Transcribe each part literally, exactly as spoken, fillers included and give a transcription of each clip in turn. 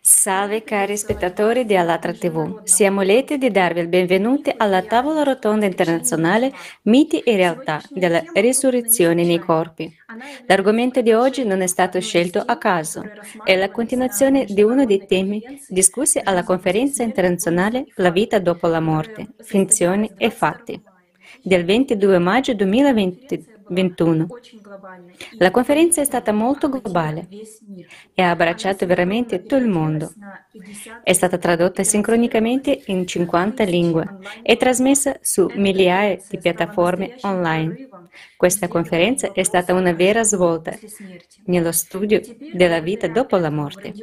Salve cari spettatori di Alatra ti vu, siamo lieti di darvi il benvenuto alla tavola rotonda internazionale Miti e realtà della risurrezione nei corpi. L'argomento di oggi non è stato scelto a caso, è la continuazione di uno dei temi discussi alla conferenza internazionale La vita dopo la morte, finzioni e fatti, del ventidue maggio duemilaventuno. La conferenza è stata molto globale e ha abbracciato veramente tutto il mondo. È stata tradotta sincronicamente in cinquanta lingue e trasmessa su migliaia di piattaforme online. Questa conferenza è stata una vera svolta nello studio della vita dopo la morte.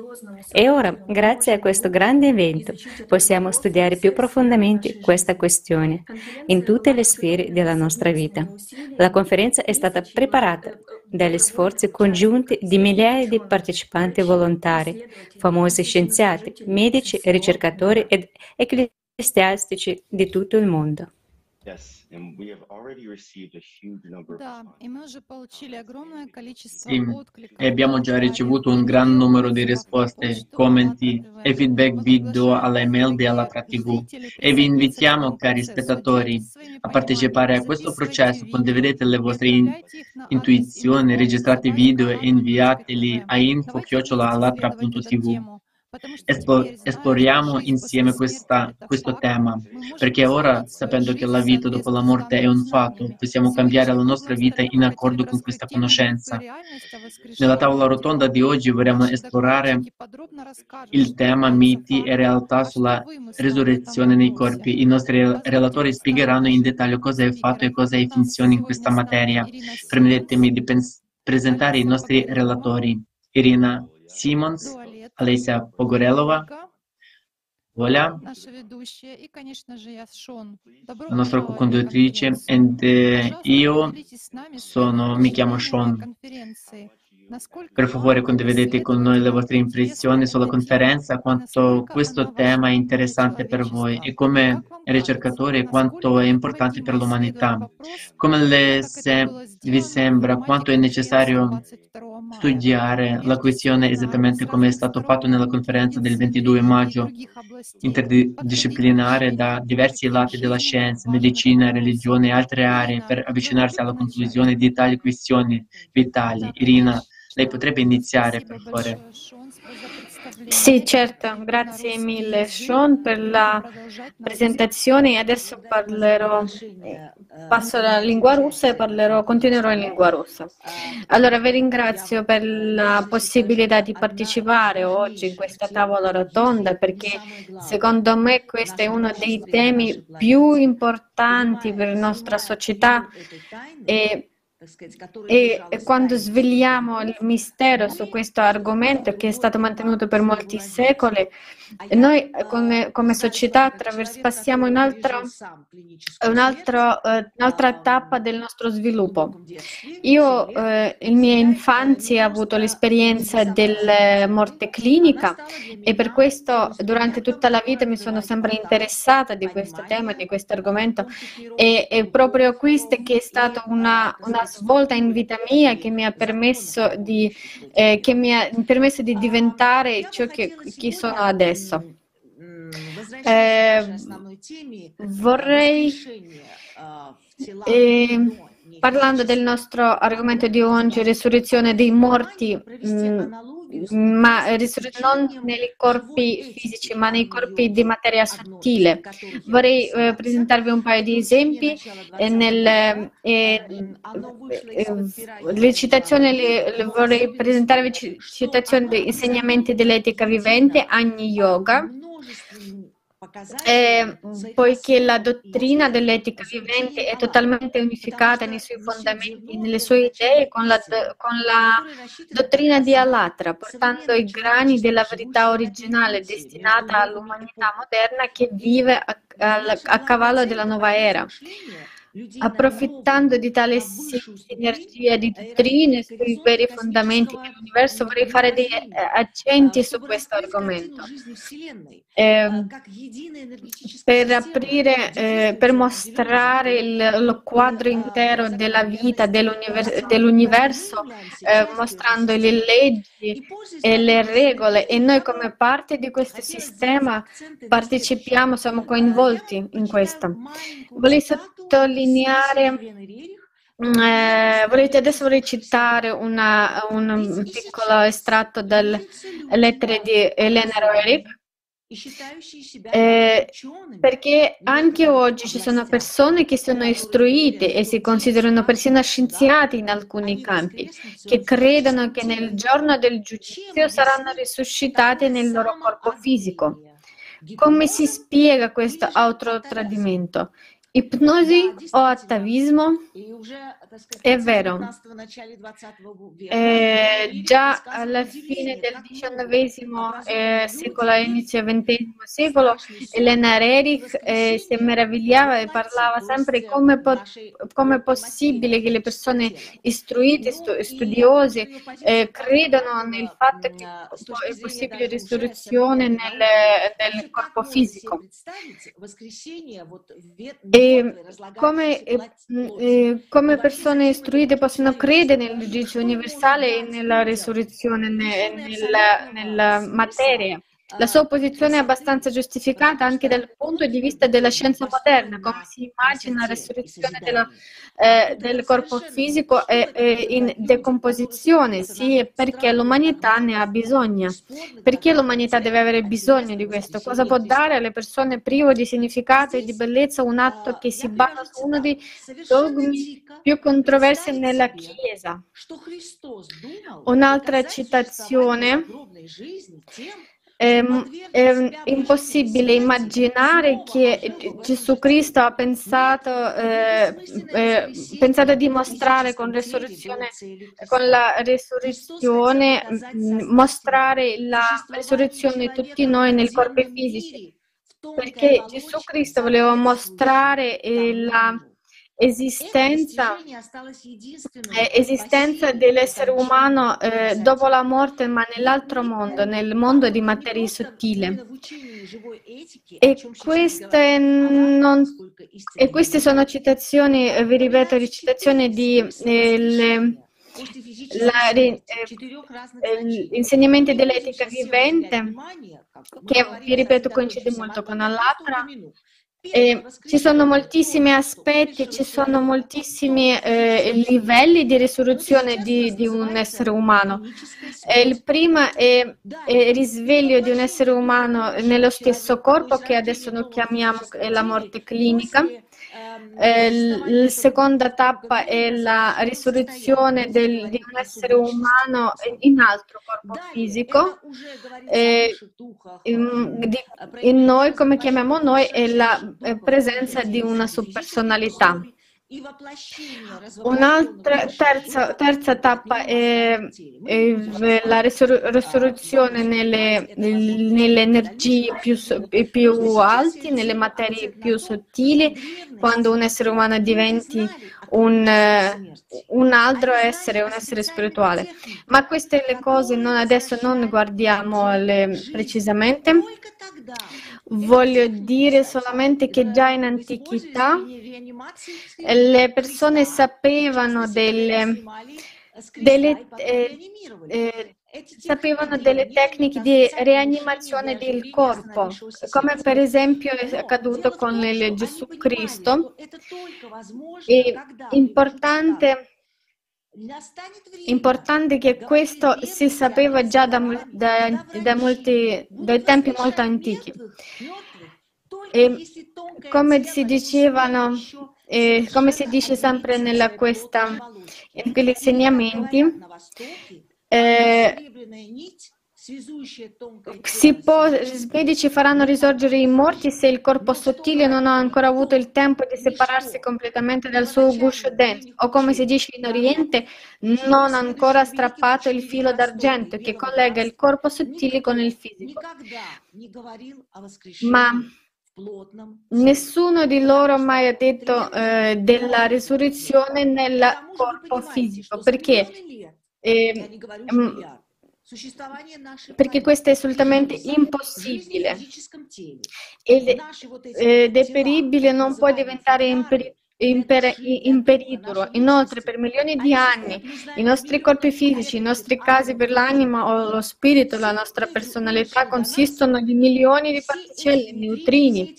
E ora, grazie a questo grande evento, possiamo studiare più profondamente questa questione in tutte le sfere della nostra vita. La conferenza è stata preparata dagli sforzi congiunti di migliaia di partecipanti volontari, famosi scienziati, medici, ricercatori ed ecclesiastici di tutto il mondo. Да, и мы уже получили огромное количество откликов. E abbiamo già ricevuto un gran numero di risposte, commenti e feedback video alla email di Allatra ti vu. E vi invitiamo, cari spettatori, a partecipare a questo processo. Condividete le vostre in intuizioni, registrate video e inviateli a info chiocciola allatra punto ti vu. Esploriamo insieme questa, questo tema, perché ora, sapendo che la vita dopo la morte è un fatto, possiamo cambiare la nostra vita in accordo con questa conoscenza. Nella tavola rotonda di oggi vorremmo esplorare il tema miti e realtà sulla risurrezione nei corpi. I nostri relatori spiegheranno in dettaglio cosa è fatto e cosa è finzione in questa materia. Permettetemi di presentare i nostri relatori. Irina Simons, Aleisia Pogorelova, Ola, la nostra co-conduttrice, e io sono, mi chiamo Sean. Per favore condividete con noi le vostre impressioni sulla conferenza, quanto questo tema è interessante per voi e come ricercatori quanto è importante per l'umanità. Come le se vi sembra quanto è necessario studiare la questione esattamente come è stato fatto nella conferenza del ventidue maggio, interdisciplinare da diversi lati della scienza, medicina, religione e altre aree per avvicinarsi alla conclusione di tali questioni vitali. Irina, lei potrebbe iniziare, per favore? Sì, certo. Grazie mille, Sean, per la presentazione. Adesso parlerò, passo alla lingua russa e parlerò, continuerò in lingua russa. Allora, vi ringrazio per la possibilità di partecipare oggi in questa tavola rotonda, perché secondo me questo è uno dei temi più importanti per la nostra società e E, e quando svegliamo il mistero su questo argomento che è stato mantenuto per molti secoli, noi come, come società passiamo un'altra un uh, tappa del nostro sviluppo. Io uh, in mia infanzia ho avuto l'esperienza della morte clinica e per questo durante tutta la vita mi sono sempre interessata di questo tema, di questo argomento, e, e proprio questo che è stata una, una svolta in vita mia che mi ha permesso di, eh, che mi ha permesso di diventare ciò che, che sono adesso. Eh, vorrei, eh, parlando del nostro argomento di oggi, risurrezione dei morti, mh, ma non nei corpi fisici, ma nei corpi di materia sottile. Vorrei eh, presentarvi un paio di esempi. Eh, nel, eh, eh, le citazioni, le, le vorrei presentarvi citazioni degli insegnamenti dell'etica vivente, Agni Yoga. Eh, poiché la dottrina dell'etica vivente è totalmente unificata nei suoi fondamenti, nelle sue idee con la, con la dottrina di Allatra, portando i grani della verità originale destinata all'umanità moderna che vive a, a, a cavallo della nuova era. Approfittando di tale sinergia di dottrine sui veri fondamenti dell'universo, vorrei fare dei accenti su questo argomento, eh, per aprire, eh, per mostrare il, lo quadro intero della vita dell'universo, dell'universo eh, mostrando le leggi e le regole, e noi come parte di questo sistema partecipiamo, siamo coinvolti in questo. Volevo sottolineare Eh, volete, adesso vorrei citare una, un piccolo estratto dalle lettere di Elena Roerich, eh, perché anche oggi ci sono persone che sono istruite e si considerano persino scienziati in alcuni campi, che credono che nel giorno del giudizio saranno risuscitate nel loro corpo fisico. Come si spiega questo altro tradimento? Ipnosi o atavismo? È vero, eh, già alla fine del diciannovesimo eh, secolo e inizio del ventesimo secolo, Elena Roerich eh, si meravigliava e parlava sempre come po- come possibile che le persone istruite, stu- studiose, eh, credano nel fatto che è possibile risurrezione nel, nel corpo fisico. E come, eh, come persone istruite possono credere nel giudizio universale e nella risurrezione, nella, nella materia? La sua posizione è abbastanza giustificata anche dal punto di vista della scienza moderna, come si immagina la resurrezione della, eh, del corpo fisico è, è in decomposizione, sì, perché l'umanità ne ha bisogno. Perché l'umanità deve avere bisogno di questo? Cosa può dare alle persone privo di significato e di bellezza un atto che si basa su uno dei dogmi più controversi nella Chiesa? Un'altra citazione. È, è impossibile immaginare che Gesù Cristo ha pensato, eh, eh, pensato di mostrare con, resurrezione, con la resurrezione, mostrare la resurrezione di tutti noi nel corpo fisico, perché Gesù Cristo voleva mostrare la Esistenza, esistenza dell'essere umano eh, dopo la morte, ma nell'altro mondo, nel mondo di materia sottile. E queste, non, e queste sono citazioni, vi ripeto, citazioni di eh, le, La, eh, eh, insegnamenti dell'etica vivente, che vi ripeto coincide molto con Allatra. Eh, ci sono moltissimi aspetti, ci sono moltissimi eh, livelli di risurrezione di, di un essere umano. Eh, il primo è il risveglio di un essere umano nello stesso corpo, che adesso noi chiamiamo la morte clinica. Eh, la seconda tappa è la risurrezione del, di un essere umano in altro corpo fisico, eh, in, di, in noi, come chiamiamo noi, è la eh, presenza di una subpersonalità. Un'altra terza, terza tappa è, è la risurrezione nelle, nelle energie più, più alte, nelle materie più sottili, quando un essere umano diventi un, un altro essere, un essere spirituale. Ma queste le cose non, adesso non guardiamole precisamente. Voglio dire solamente che già in antichità le persone sapevano delle, delle, eh, eh, sapevano delle tecniche di rianimazione del corpo, come per esempio è accaduto con il Gesù Cristo. È importante Importante che questo si sapeva già da, da, da molti, dai tempi molto antichi. E come si dicevano, e come si dice sempre nella questa, in quegli insegnamenti, eh, Si può, i medici faranno risorgere i morti se il corpo sottile non ha ancora avuto il tempo di separarsi completamente dal suo guscio denso, o come si dice in Oriente, non ha ancora strappato il filo d'argento che collega il corpo sottile con il fisico. Ma Nessuno di loro mai ha detto eh, della risurrezione nel corpo fisico, perché, eh, perché questo è assolutamente impossibile ed, ed è peribile, non può diventare imperibile. Imper- imperituro. Inoltre, per milioni di anni i nostri corpi fisici, i nostri casi per l'anima o lo spirito, la nostra personalità consistono di milioni di particelle, neutrini,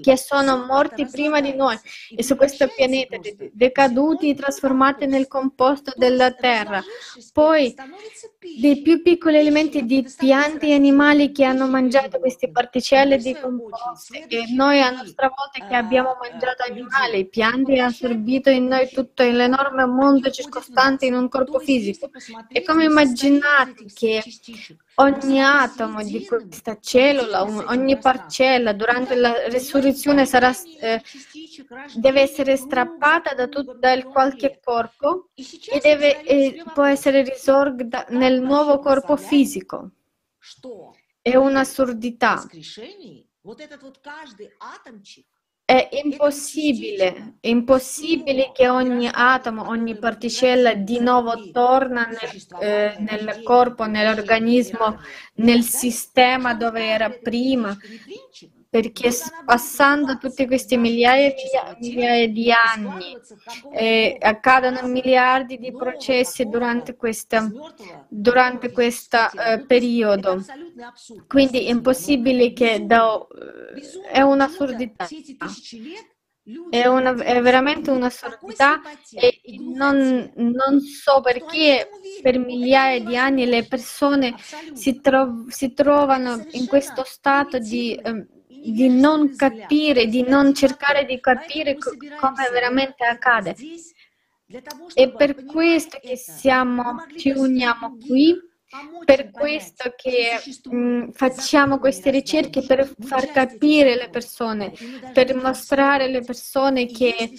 che sono morti prima di noi e su questo pianeta, decaduti e trasformati nel composto della Terra. Poi, dei più piccoli elementi di piante e animali che hanno mangiato queste particelle di composto, e noi a nostra volta che abbiamo mangiato animali, piante, ha assorbito in noi tutto l'enorme mondo circostante in un corpo fisico. E come immaginate che ogni atomo di questa cellula, ogni parcella durante la risurrezione sarà, eh, deve essere strappata da, tutto, da qualche corpo e deve, eh, può essere risorta nel nuovo corpo fisico. È un'assurdità. È impossibile, è impossibile che ogni atomo, ogni particella di nuovo torna nel, eh, nel corpo, nell'organismo, nel sistema dove era prima, perché passando tutti questi migliaia, migliaia di anni eh, accadono miliardi di processi durante questa, durante questa eh, periodo. Quindi è impossibile che da... è un'assurdità. È, una, è veramente un'assurdità e non, non so perché per migliaia di anni le persone si, tro, si trovano in questo stato di, eh, di non capire, di non cercare di capire co- come veramente accade. E per questo che siamo, ci uniamo qui, per questo che mh, facciamo queste ricerche, per far capire le persone, per mostrare alle persone che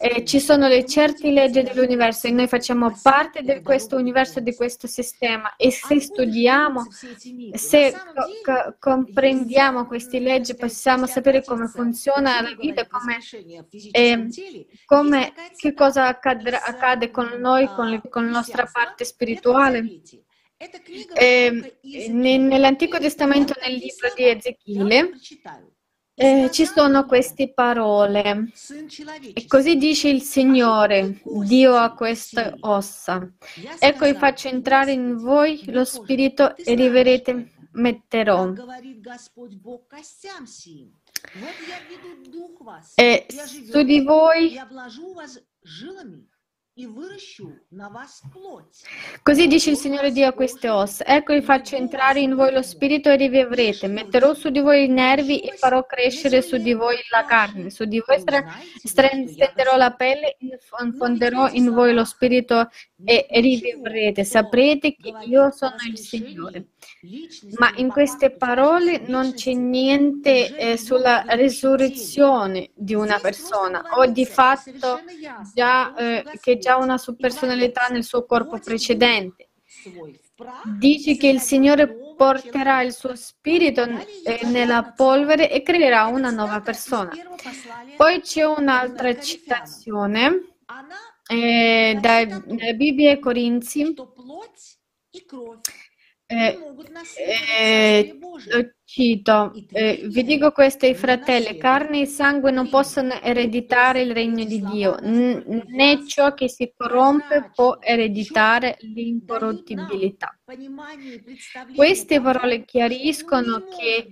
eh, ci sono le certe leggi dell'universo e noi facciamo parte di questo universo, di questo sistema, e se studiamo, se co- comprendiamo queste leggi possiamo sapere come funziona la vita, come, eh, come che cosa accadrà, accade con noi, con, le, con la nostra parte spirituale. Eh, nell'Antico Testamento, nel libro di Ezechiele, eh, ci sono queste parole. E così dice il Signore, Dio a queste ossa. Ecco, io faccio entrare in voi lo spirito e vi verrete metterò. E su di voi... Così dice il Signore Dio a queste ossa: ecco, io faccio entrare in voi lo spirito e rivivrete, metterò su di voi i nervi e farò crescere su di voi la carne, su di voi stenderò la pelle e infonderò in voi lo spirito e rivivrete, saprete che io sono il Signore. Ma in queste parole non c'è niente eh, sulla risurrezione di una persona o di fatto già, eh, che già una sua personalità nel suo corpo precedente. Dice che il Signore porterà il suo spirito nella polvere e creerà una nuova persona. Poi c'è un'altra citazione eh, da, da Bibbia ai Corinzi. Eh, eh, cito, eh, vi dico questo ai fratelli: carne e sangue non possono ereditare il regno di Dio, n- né ciò che si corrompe può ereditare l'incorruttibilità. Queste parole chiariscono che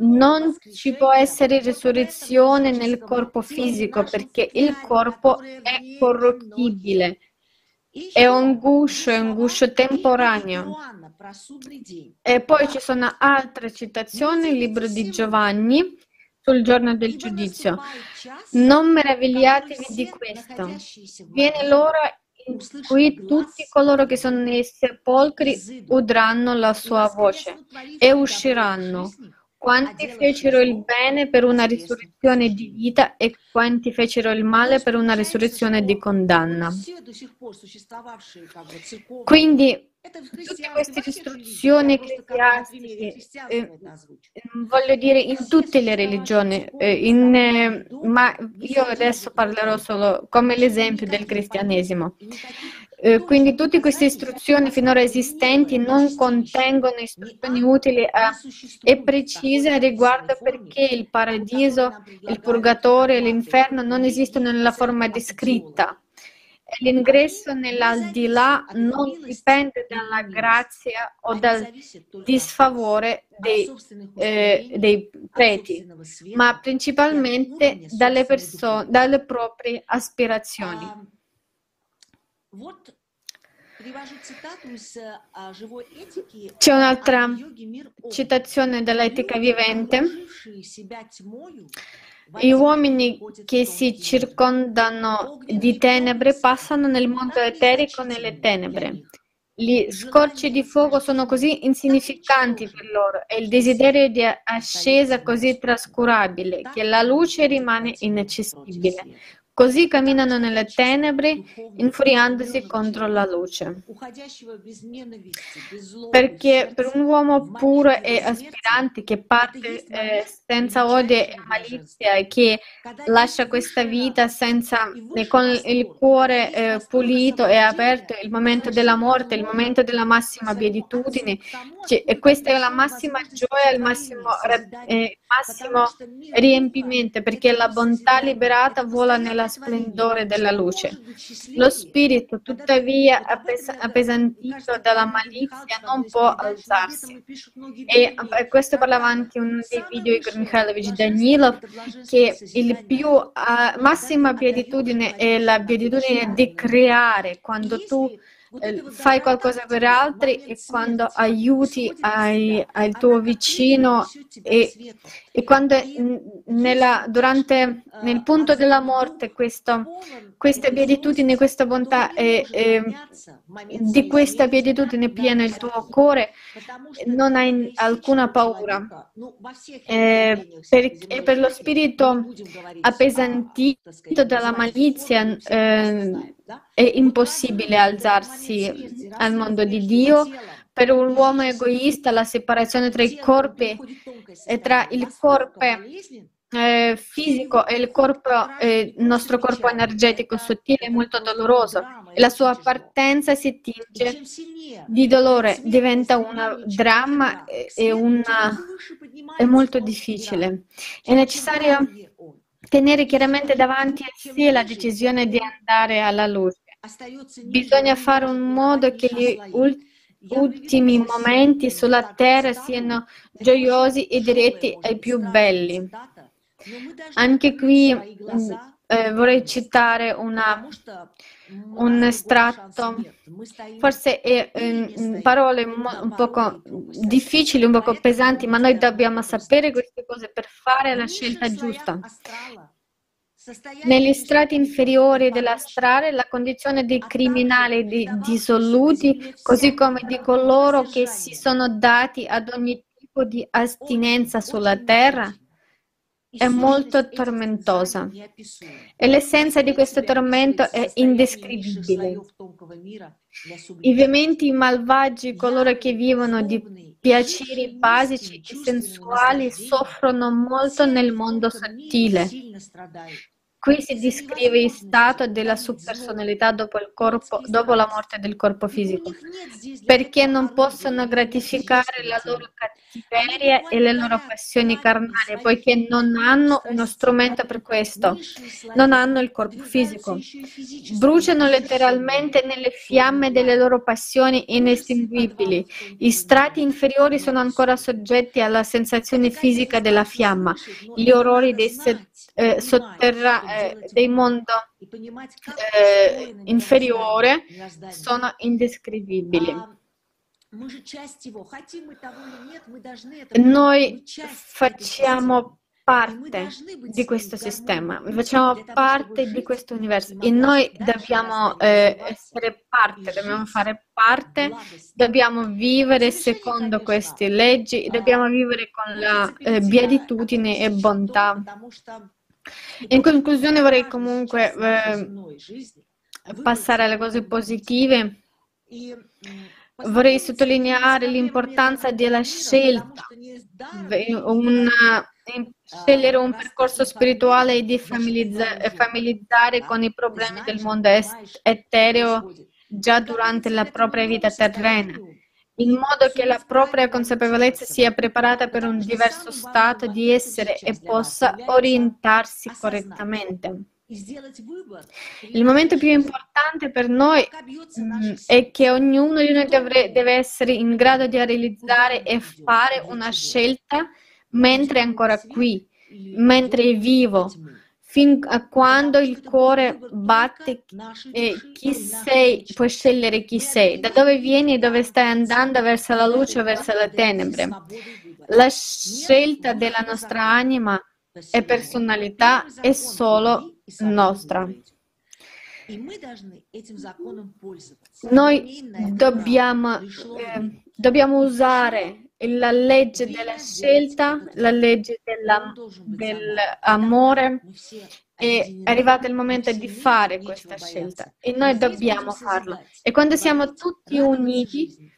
non ci può essere risurrezione nel corpo fisico, perché il corpo è corruttibile, è un guscio, è un guscio temporaneo. E poi ci sono altre citazioni, il libro di Giovanni sul giorno del giudizio. Non meravigliatevi di questo. Viene l'ora in cui tutti coloro che sono nei sepolcri udranno la sua voce e usciranno. Quanti fecero il bene per una risurrezione di vita e quanti fecero il male per una risurrezione di condanna. Quindi Tutte queste istruzioni cristiane, eh, voglio dire in tutte le religioni, eh, in, eh, ma io adesso parlerò solo come l'esempio del cristianesimo. Eh, quindi tutte queste istruzioni finora esistenti non contengono istruzioni utili a, e precise riguardo perché il paradiso, il purgatorio e l'inferno non esistono nella forma descritta. L'ingresso nell'aldilà non dipende dalla grazia o dal disfavore dei, eh, dei preti, ma principalmente dalle, dalle proprie aspirazioni. C'è un'altra citazione dall'Etica Vivente. Gli uomini che si circondano di tenebre passano nel mondo eterico nelle tenebre. Gli scorci di fuoco sono così insignificanti per loro e il desiderio di ascesa così trascurabile che la luce rimane inaccessibile. Così camminano nelle tenebre, infuriandosi contro la luce. Perché per un uomo puro e aspirante che parte eh, senza odio e malizia, che lascia questa vita senza, con il cuore eh, pulito e aperto, il momento della morte, il momento della massima beatitudine, cioè, questa è la massima gioia, il massimo, eh, massimo riempimento, perché la bontà liberata vola nella splendore della luce. Lo spirito, tuttavia, appes appesantito dalla malizia, non può alzarsi. E questo parlava anche in uno dei video Igor Mikhailovich Danilov, che il più uh, massima beatitudine è la beatitudine di creare, quando tu eh, fai qualcosa per altri e quando aiuti ai, al tuo vicino e, e quando nella, durante, nel punto della morte questo, questa beatitudine, questa bontà è, è, di questa beatitudine pieno il tuo cuore, non hai alcuna paura, eh, perché per lo spirito appesantito dalla malizia eh, è impossibile alzarsi al mondo di Dio. Per un uomo egoista la separazione tra i corpi e tra il corpo eh, fisico e il corpo, eh, nostro corpo energetico sottile è molto doloroso e la sua appartenenza si tinge di dolore, diventa un dramma e una, è molto difficile. È necessario tenere chiaramente davanti a sé la decisione di andare alla luce. Bisogna fare in modo che gli ultimi ultimi momenti sulla terra siano gioiosi e diretti ai più belli. Anche qui eh, vorrei citare una, un estratto, forse è, eh, parole un poco difficili, un poco pesanti, ma noi dobbiamo sapere queste cose per fare la scelta giusta. Negli strati inferiori dell'astrale la condizione dei criminali di, dissoluti, così come di coloro che si sono dati ad ogni tipo di astinenza sulla terra, è molto tormentosa e l'essenza di questo tormento è indescrivibile. Ovviamente i malvagi, coloro che vivono di piaceri basici e sensuali, soffrono molto nel mondo sottile. Qui si descrive il stato della subpersonalità dopo, il corpo, dopo la morte del corpo fisico, perché non possono gratificare la loro cattiveria e le loro passioni carnali, poiché non hanno uno strumento per questo, non hanno il corpo fisico. Bruciano letteralmente nelle fiamme delle loro passioni inestinguibili. I strati inferiori sono ancora soggetti alla sensazione fisica della fiamma, gli orrori dei eh, sotterranei, dei mondo eh, inferiore sono indescrivibili. Noi facciamo parte di questo sistema, facciamo parte di questo universo e noi dobbiamo eh, essere parte, dobbiamo fare parte, dobbiamo vivere secondo queste leggi, dobbiamo vivere con la eh, beatitudine e bontà. In conclusione vorrei comunque eh, passare alle cose positive. Vorrei sottolineare l'importanza della scelta, una, scegliere un percorso spirituale e di familiarizzare con i problemi del mondo etereo già durante la propria vita terrena, in modo che la propria consapevolezza sia preparata per un diverso stato di essere e possa orientarsi correttamente. Il momento più importante per noi è che ognuno di noi deve essere in grado di realizzare e fare una scelta mentre è ancora qui, mentre è vivo, fin a quando il cuore batte eh, chi sei, puoi scegliere chi sei, da dove vieni e dove stai andando, verso la luce o verso le tenebre. La scelta della nostra anima e personalità è solo nostra. Noi dobbiamo, eh, dobbiamo usare la legge della scelta, la legge della, dell'amore. E è arrivato il momento di fare questa scelta e noi dobbiamo farlo. E quando siamo tutti uniti,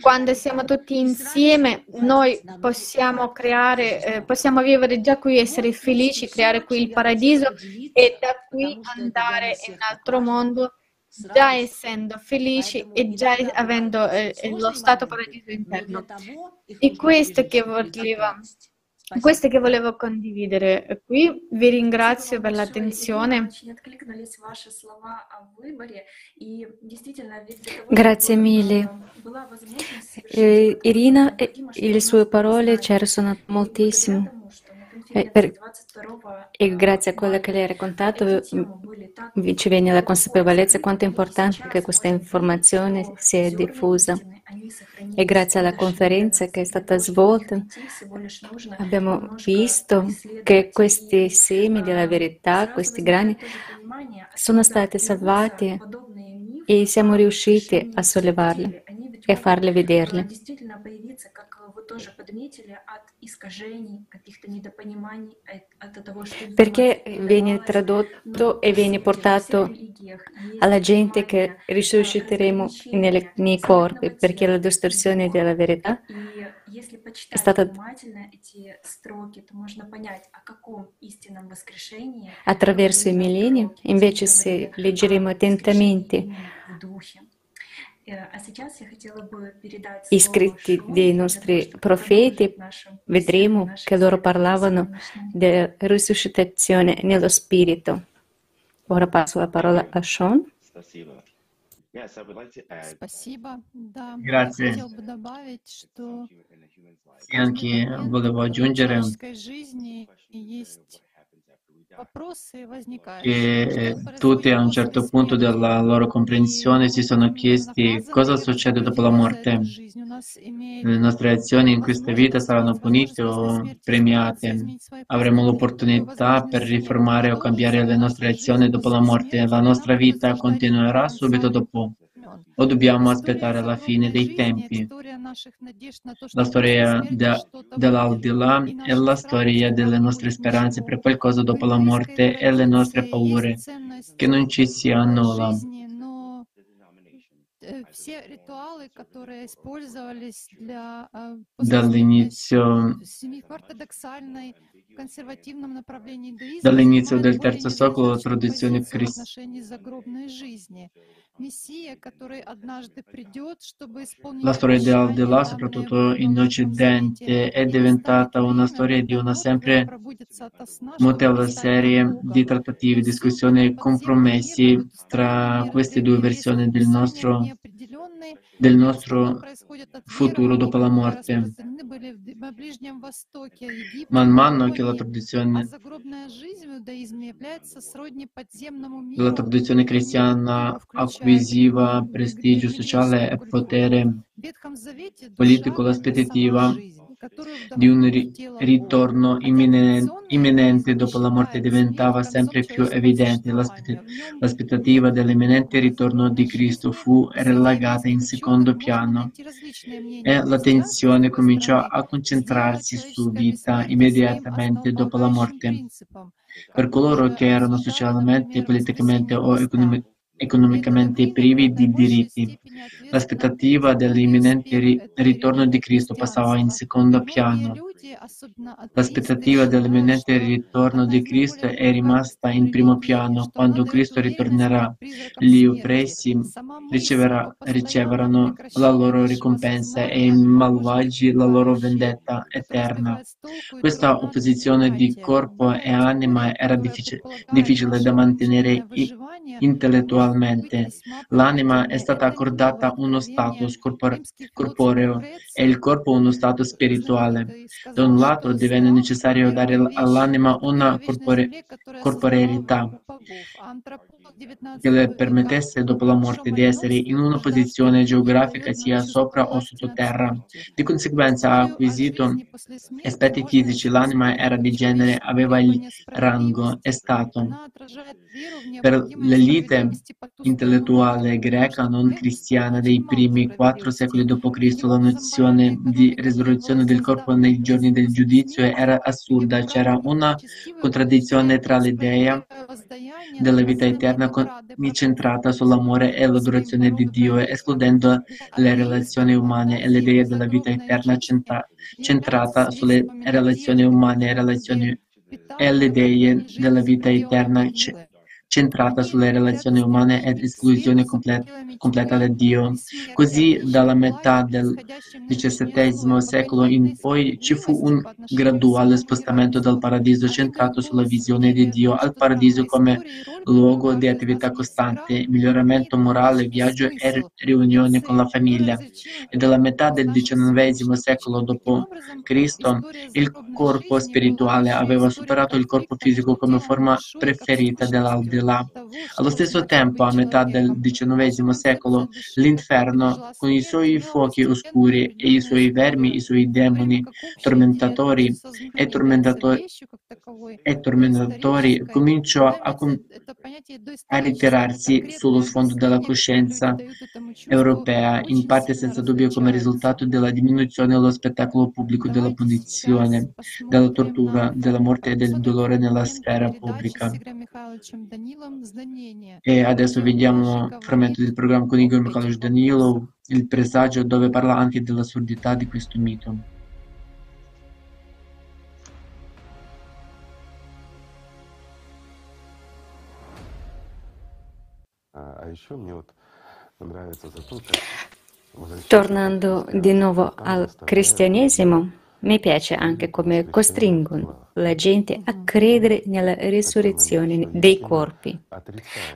quando siamo tutti insieme, noi possiamo creare, eh, possiamo vivere già qui, essere felici, creare qui il paradiso e da qui andare in altro mondo, già essendo felici e già avendo eh, lo stato paradiso interno. E questo che volevo, questo che volevo condividere qui. Vi ringrazio per l'attenzione. Grazie mille. Eh, Irina e le sue parole ci sono moltissimo. Eh, per, e grazie a quello che lei ha raccontato ci viene la consapevolezza quanto è importante che questa informazione sia diffusa. E grazie alla conferenza che è stata svolta abbiamo visto che questi semi della verità, questi grani, sono stati salvati e siamo riusciti a sollevarli e a farli vederli. Perché viene tradotto e viene portato alla gente che risusciteremo nelle, nei corpi, perché la distorsione della verità è stata attraverso i millenni. Invece se leggeremo attentamente i scritti dei nostri profeti, vedremo che loro parlavano della risuscitazione nello spirito. Ora passo la parola a Sean. Grazie. E anche volevo aggiungere che tutti a un certo punto della loro comprensione si sono chiesti cosa succede dopo la morte. Le nostre azioni in questa vita saranno punite o premiate. Avremo l'opportunità per riformare o cambiare le nostre azioni dopo la morte. La nostra vita continuerà subito dopo. O dobbiamo aspettare la fine dei tempi. La storia de, dell'aldilà è la storia delle nostre speranze per qualcosa dopo la morte e le nostre paure, che non ci sia nulla. Dall'inizio Dall'inizio del terzo secolo tradizioni cristiane. La storia di Aldilà, soprattutto in Occidente, è diventata una storia di una sempre mutevole serie di trattative, discussioni e compromessi tra queste due versioni del nostro, del nostro futuro dopo la morte. Man mano che la tradizione, la tradizione cristiana acquisiva prestigio sociale e potere politico, l'aspettativa di un ritorno imminente dopo la morte diventava sempre più evidente. L'aspettativa dell'imminente ritorno di Cristo fu relegata in secondo piano e l'attenzione cominciò a concentrarsi su vita immediatamente dopo la morte. Per coloro che erano socialmente, politicamente o economicamente economicamente privi di diritti. L'aspettativa dell'imminente ri- ritorno di Cristo passava in secondo piano. L'aspettativa dell'imminente ritorno di Cristo è rimasta in primo piano. Quando Cristo ritornerà, gli oppressi riceveranno la loro ricompensa e i malvagi la loro vendetta eterna. Questa opposizione di corpo e anima era difficile, difficile da mantenere intellettualmente. L'anima è stata accordata uno status corporeo e il corpo uno status spirituale. Da un lato divenne necessario dare all'anima una corpore- corporeità che le permettesse dopo la morte di essere in una posizione geografica sia sopra o sottoterra. Di conseguenza ha acquisito aspetti fisici, l'anima era di genere, aveva il rango e stato. Per l'elite intellettuale greca non cristiana dei primi quattro secoli dopo Cristo la nozione di risurrezione del corpo nei giorni del giudizio era assurda. C'era una contraddizione tra l'idea della vita eterna concentrata sull'amore e l'adorazione di Dio, escludendo le relazioni umane, e l'idea della vita eterna centra- centrata sulle relazioni umane relazioni, e l'idea della vita eterna c- centrata sulle relazioni umane ed esclusione complet- completa da Dio. Così, dalla metà del diciassettesimo secolo in poi, ci fu un graduale spostamento dal paradiso centrato sulla visione di Dio al paradiso come luogo di attività costante, miglioramento morale, viaggio e riunione con la famiglia. E dalla metà del diciannovesimo secolo dopo Cristo, il corpo spirituale aveva superato il corpo fisico come forma preferita dell'aldilà. Allo stesso tempo, a metà del diciannovesimo secolo, l'inferno, con i suoi fuochi oscuri e i suoi vermi, i suoi demoni, tormentatori e tormentatori, e tormentatori cominciò a, com- a ritirarsi sullo sfondo della coscienza europea, in parte senza dubbio come risultato della diminuzione dello spettacolo pubblico della punizione, della tortura, della morte e del dolore nella sfera pubblica. E adesso vediamo un frammento del programma con Igor Mikhailovich Danilov, Il presagio, dove parla anche dell'assurdità di questo mito. Tornando di nuovo al cristianesimo, mi piace anche come costringono la gente a credere nella risurrezione dei corpi.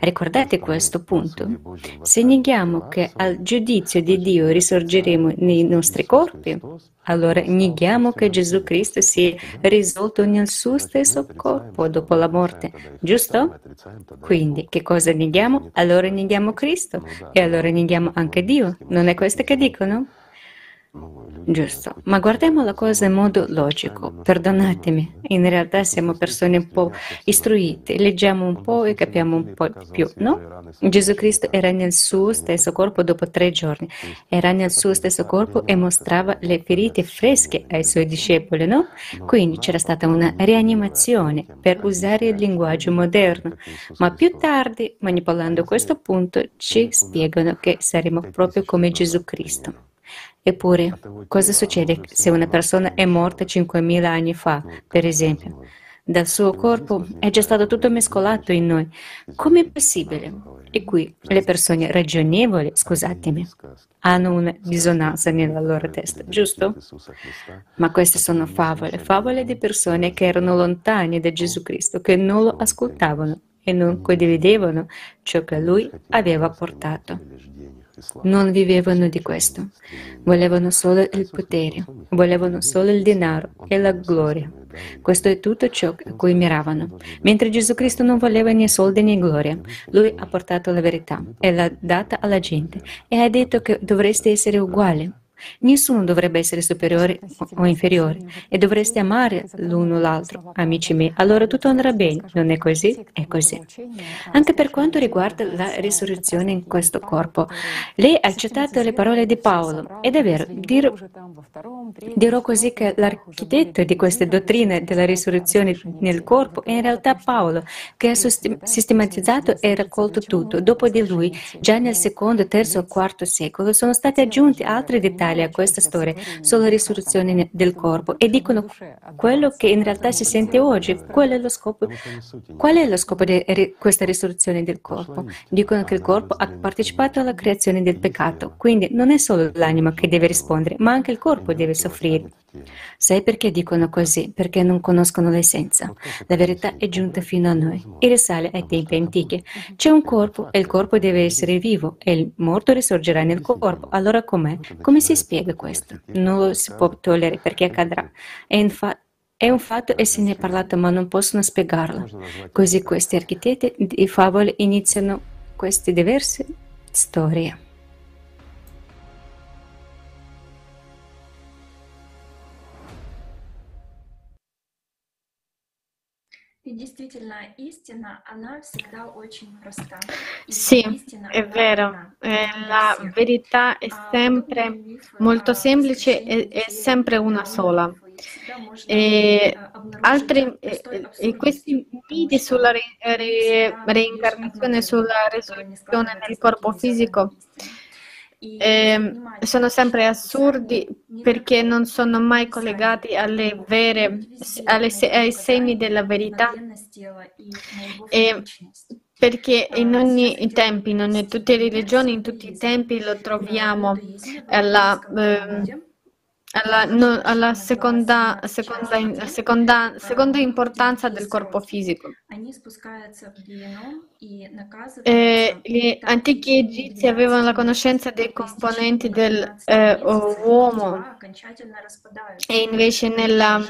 Ricordate questo punto? Se neghiamo che al giudizio di Dio risorgeremo nei nostri corpi, allora neghiamo che Gesù Cristo si è risorto nel suo stesso corpo dopo la morte, giusto? Quindi che cosa neghiamo? Allora neghiamo Cristo e allora neghiamo anche Dio. Non è questo che dicono? Giusto, ma guardiamo la cosa in modo logico, perdonatemi, in realtà siamo persone un po' istruite, leggiamo un po' e capiamo un po' di più, no? Gesù Cristo era nel suo stesso corpo dopo tre giorni, era nel suo stesso corpo e mostrava le ferite fresche ai suoi discepoli, no? Quindi c'era stata una rianimazione, per usare il linguaggio moderno, ma più tardi, manipolando questo punto, ci spiegano che saremo proprio come Gesù Cristo. Eppure, cosa succede se una persona è morta cinquemila anni fa, per esempio? Dal suo corpo è già stato tutto mescolato in noi. Come è possibile? E qui le persone ragionevoli, scusatemi, hanno una dissonanza nella loro testa, giusto? Ma queste sono favole, favole di persone che erano lontane da Gesù Cristo, che non lo ascoltavano e non condividevano ciò che lui aveva portato. Non vivevano di questo, volevano solo il potere, volevano solo il denaro e la gloria. Questo è tutto ciò a cui miravano. Mentre Gesù Cristo non voleva né soldi né gloria, lui ha portato la verità e l'ha data alla gente e ha detto che dovreste essere uguali. Nessuno dovrebbe essere superiore o inferiore e dovreste amare l'uno l'altro, amici miei. Allora tutto andrà bene, non è così? È così. Anche per quanto riguarda la risurrezione in questo corpo, lei ha citato le parole di Paolo. Ed è vero, dir, dirò così che l'architetto di queste dottrine della risurrezione nel corpo è in realtà Paolo, che ha sistematizzato e raccolto tutto. Dopo di lui, già nel secondo, terzo e quarto secolo, sono stati aggiunti altri dettagli a questa storia sulla risurrezione del corpo e dicono quello che in realtà si sente oggi. Qual è lo scopo, qual è lo scopo di questa risurrezione del corpo? Dicono che il corpo ha partecipato alla creazione del peccato, quindi non è solo l'anima che deve rispondere, ma anche il corpo deve soffrire. Sai perché dicono così? Perché non conoscono l'essenza. La verità è giunta fino a noi e risale ai tempi antichi. C'è un corpo e il corpo deve essere vivo e il morto risorgerà nel corpo. Allora com'è? Come si spiega questo? Non lo si può togliere perché accadrà. È infatti È un fatto e se ne è parlato, ma non possono spiegarlo. Così questi architetti di favole iniziano queste diverse storie. Sì, è vero, la verità è sempre molto semplice e è sempre una sola. E altri, e questi miti sulla re, re, reincarnazione, sulla resurrezione del corpo fisico eh, sono sempre assurdi perché non sono mai collegati alle vere, alle, ai semi della verità, e perché in ogni i tempi, in ogni, tutte le religioni, in tutti i tempi lo troviamo alla eh, Alla, no, alla seconda, seconda, seconda, seconda importanza del corpo fisico. Eh, gli antichi egizi avevano la conoscenza dei componenti dell'uomo eh, e invece nella,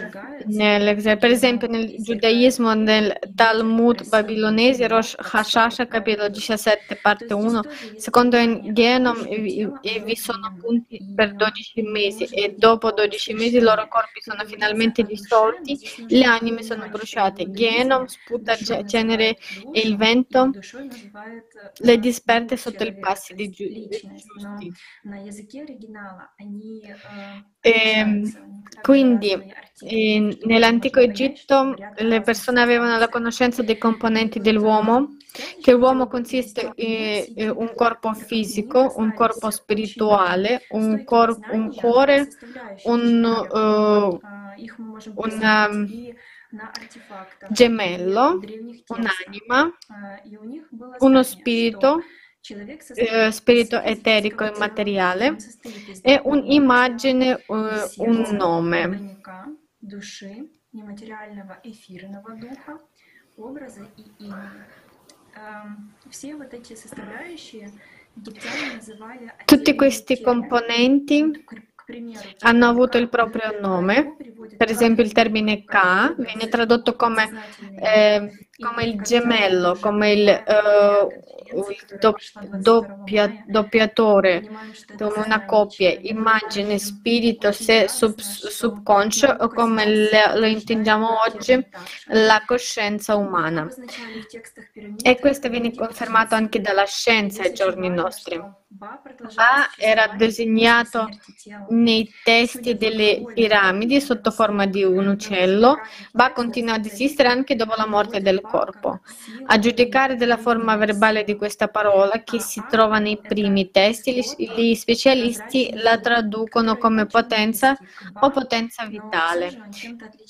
nel, per esempio nel giudaismo, nel Talmud babilonese, Rosh Hashanah, capitolo diciassette, parte uno, secondo il Genom vi sono punti per dodici mesi e dopo dodici mesi i loro corpi sono finalmente dissolti, le anime sono bruciate, Genom sputa cenere e il vento le disperde sotto il passo di giusti. E quindi e nell'antico Egitto le persone avevano la conoscenza dei componenti dell'uomo, che l'uomo consiste in un corpo fisico, un corpo spirituale, un, cor un cuore, un, uh, una gemello, un'anima, uno spirito, eh, spirito eterico e materiale, e un'immagine, eh, un nome. Tutti questi componenti hanno avuto il proprio nome, per esempio il termine Ka viene tradotto come, eh, come il gemello, come il, eh, il do, doppia, doppiatore, come una coppia, immagine, spirito, se sub, subconscio, o come le, lo intendiamo oggi, la coscienza umana. E questo viene confermato anche dalla scienza ai giorni nostri. Ba era designato nei testi delle piramidi sotto forma di un uccello. Ba continua ad esistere anche dopo la morte del corpo. A giudicare della forma verbale di questa parola, che si trova nei primi testi, gli specialisti la traducono come potenza o potenza vitale.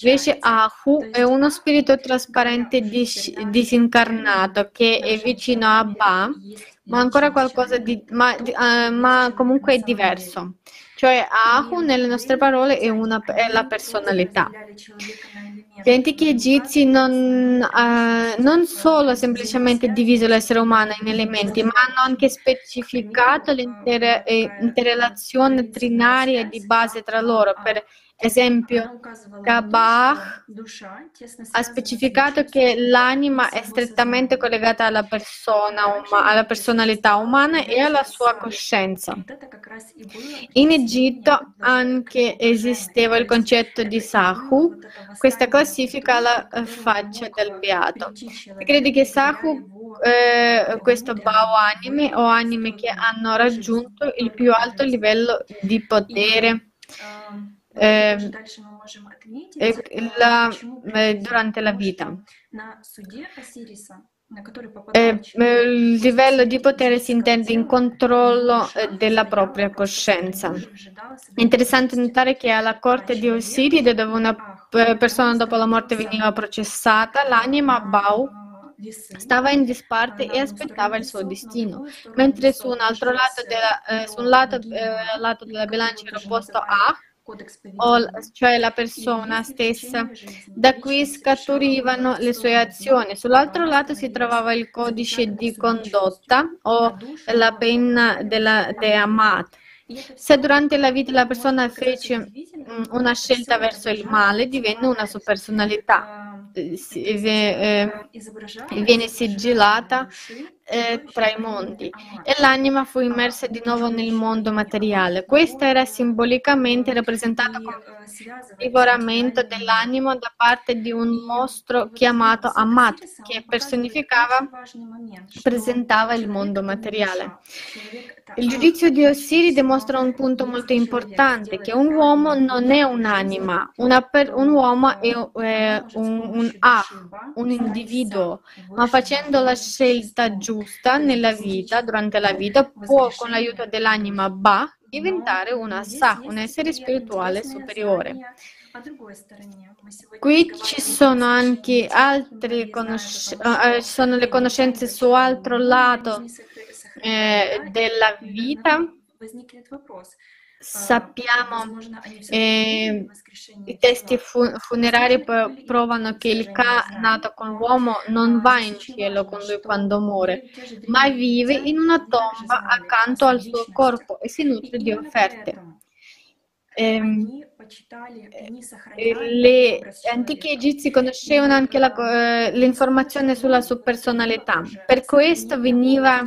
Invece Ahu è uno spirito trasparente dis disincarnato che è vicino a Ba, ma ancora qualcosa di, ma, uh, ma comunque è diverso. Cioè Ahu, nelle nostre parole, è, una, è la personalità. Gli antichi egizi non, uh, non solo semplicemente diviso l'essere umano in elementi, ma hanno anche specificato l'interrelazione trinaria di base tra loro per Esempio, Kabach ha specificato che l'anima è strettamente collegata alla persona, alla personalità umana e alla sua coscienza. In Egitto anche esisteva il concetto di Sahu, questa classifica alla faccia del Beato. Si crede che Sahu, eh, questo Bao anime o anime che hanno raggiunto il più alto livello di potere, Eh, eh, la, eh, durante la vita. Eh, il livello di potere si intende in controllo della propria coscienza. È interessante notare che alla corte di Osiride, dove una persona dopo la morte veniva processata, l'anima Bau stava in disparte e aspettava il suo destino, mentre su un altro lato della, eh, su un lato, eh, lato della bilancia era posto A, Ola, cioè la persona stessa, da cui scaturivano le sue azioni. Sull'altro lato si trovava il codice di condotta o la penna della dea Maat. Se durante la vita la persona fece una scelta verso il male, divenne una sua personalità e viene sigillata tra i mondi, e l'anima fu immersa di nuovo nel mondo materiale. Questo era simbolicamente rappresentato come il divoramento dell'anima da parte di un mostro chiamato Ammut, che personificava, presentava il mondo materiale. Il giudizio di Osiride dimostra un punto molto importante, che un uomo non è un'anima, una per, un uomo è eh, un, un A, un individuo, ma facendo la scelta giusta nella vita, durante la vita, può con l'aiuto dell'anima Ba diventare una Sa, un essere spirituale superiore. Qui ci sono anche altre conosc- eh, sono le conoscenze su altro lato eh, della vita. Sappiamo eh, i testi fun- funerari provano che il Ka nato con l'uomo non va in cielo con lui quando muore, ma vive in una tomba accanto al suo corpo e si nutre di offerte. Eh, eh, gli antichi egizi conoscevano anche la, eh, l'informazione sulla sua personalità, per questo veniva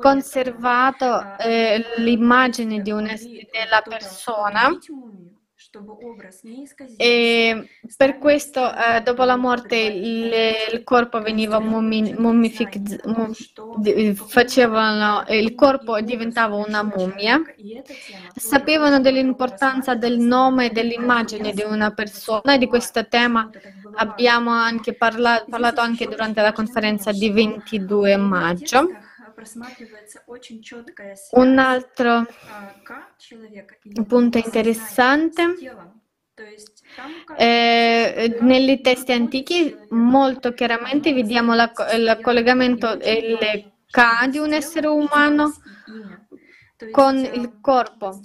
conservato eh, l'immagine di una, della persona. E per questo eh, dopo la morte il, il corpo veniva mummificato, mum, facevano il corpo diventava una mummia. Sapevano dell'importanza del nome e dell'immagine di una persona. Di questo tema abbiamo anche parlato, parlato anche durante la conferenza di ventidue maggio. Un altro punto interessante, eh, nei testi antichi molto chiaramente vediamo la, il collegamento del Ka di un essere umano con il corpo,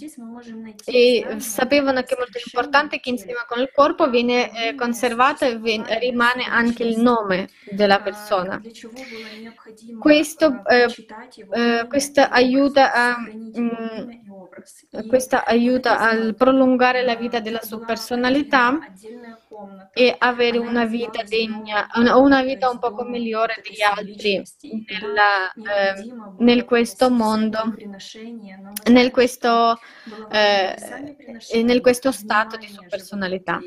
e sapevano che è molto importante che insieme con il corpo viene eh, conservato e viene, rimane anche il nome della persona. Questo, eh, eh, questo, aiuta a, mh, questo aiuta a prolungare la vita della sua personalità e avere una vita degna, una, una vita un poco migliore degli altri nella, eh, nel questo mondo. Nel questo, eh, nel questo stato di sua personalità.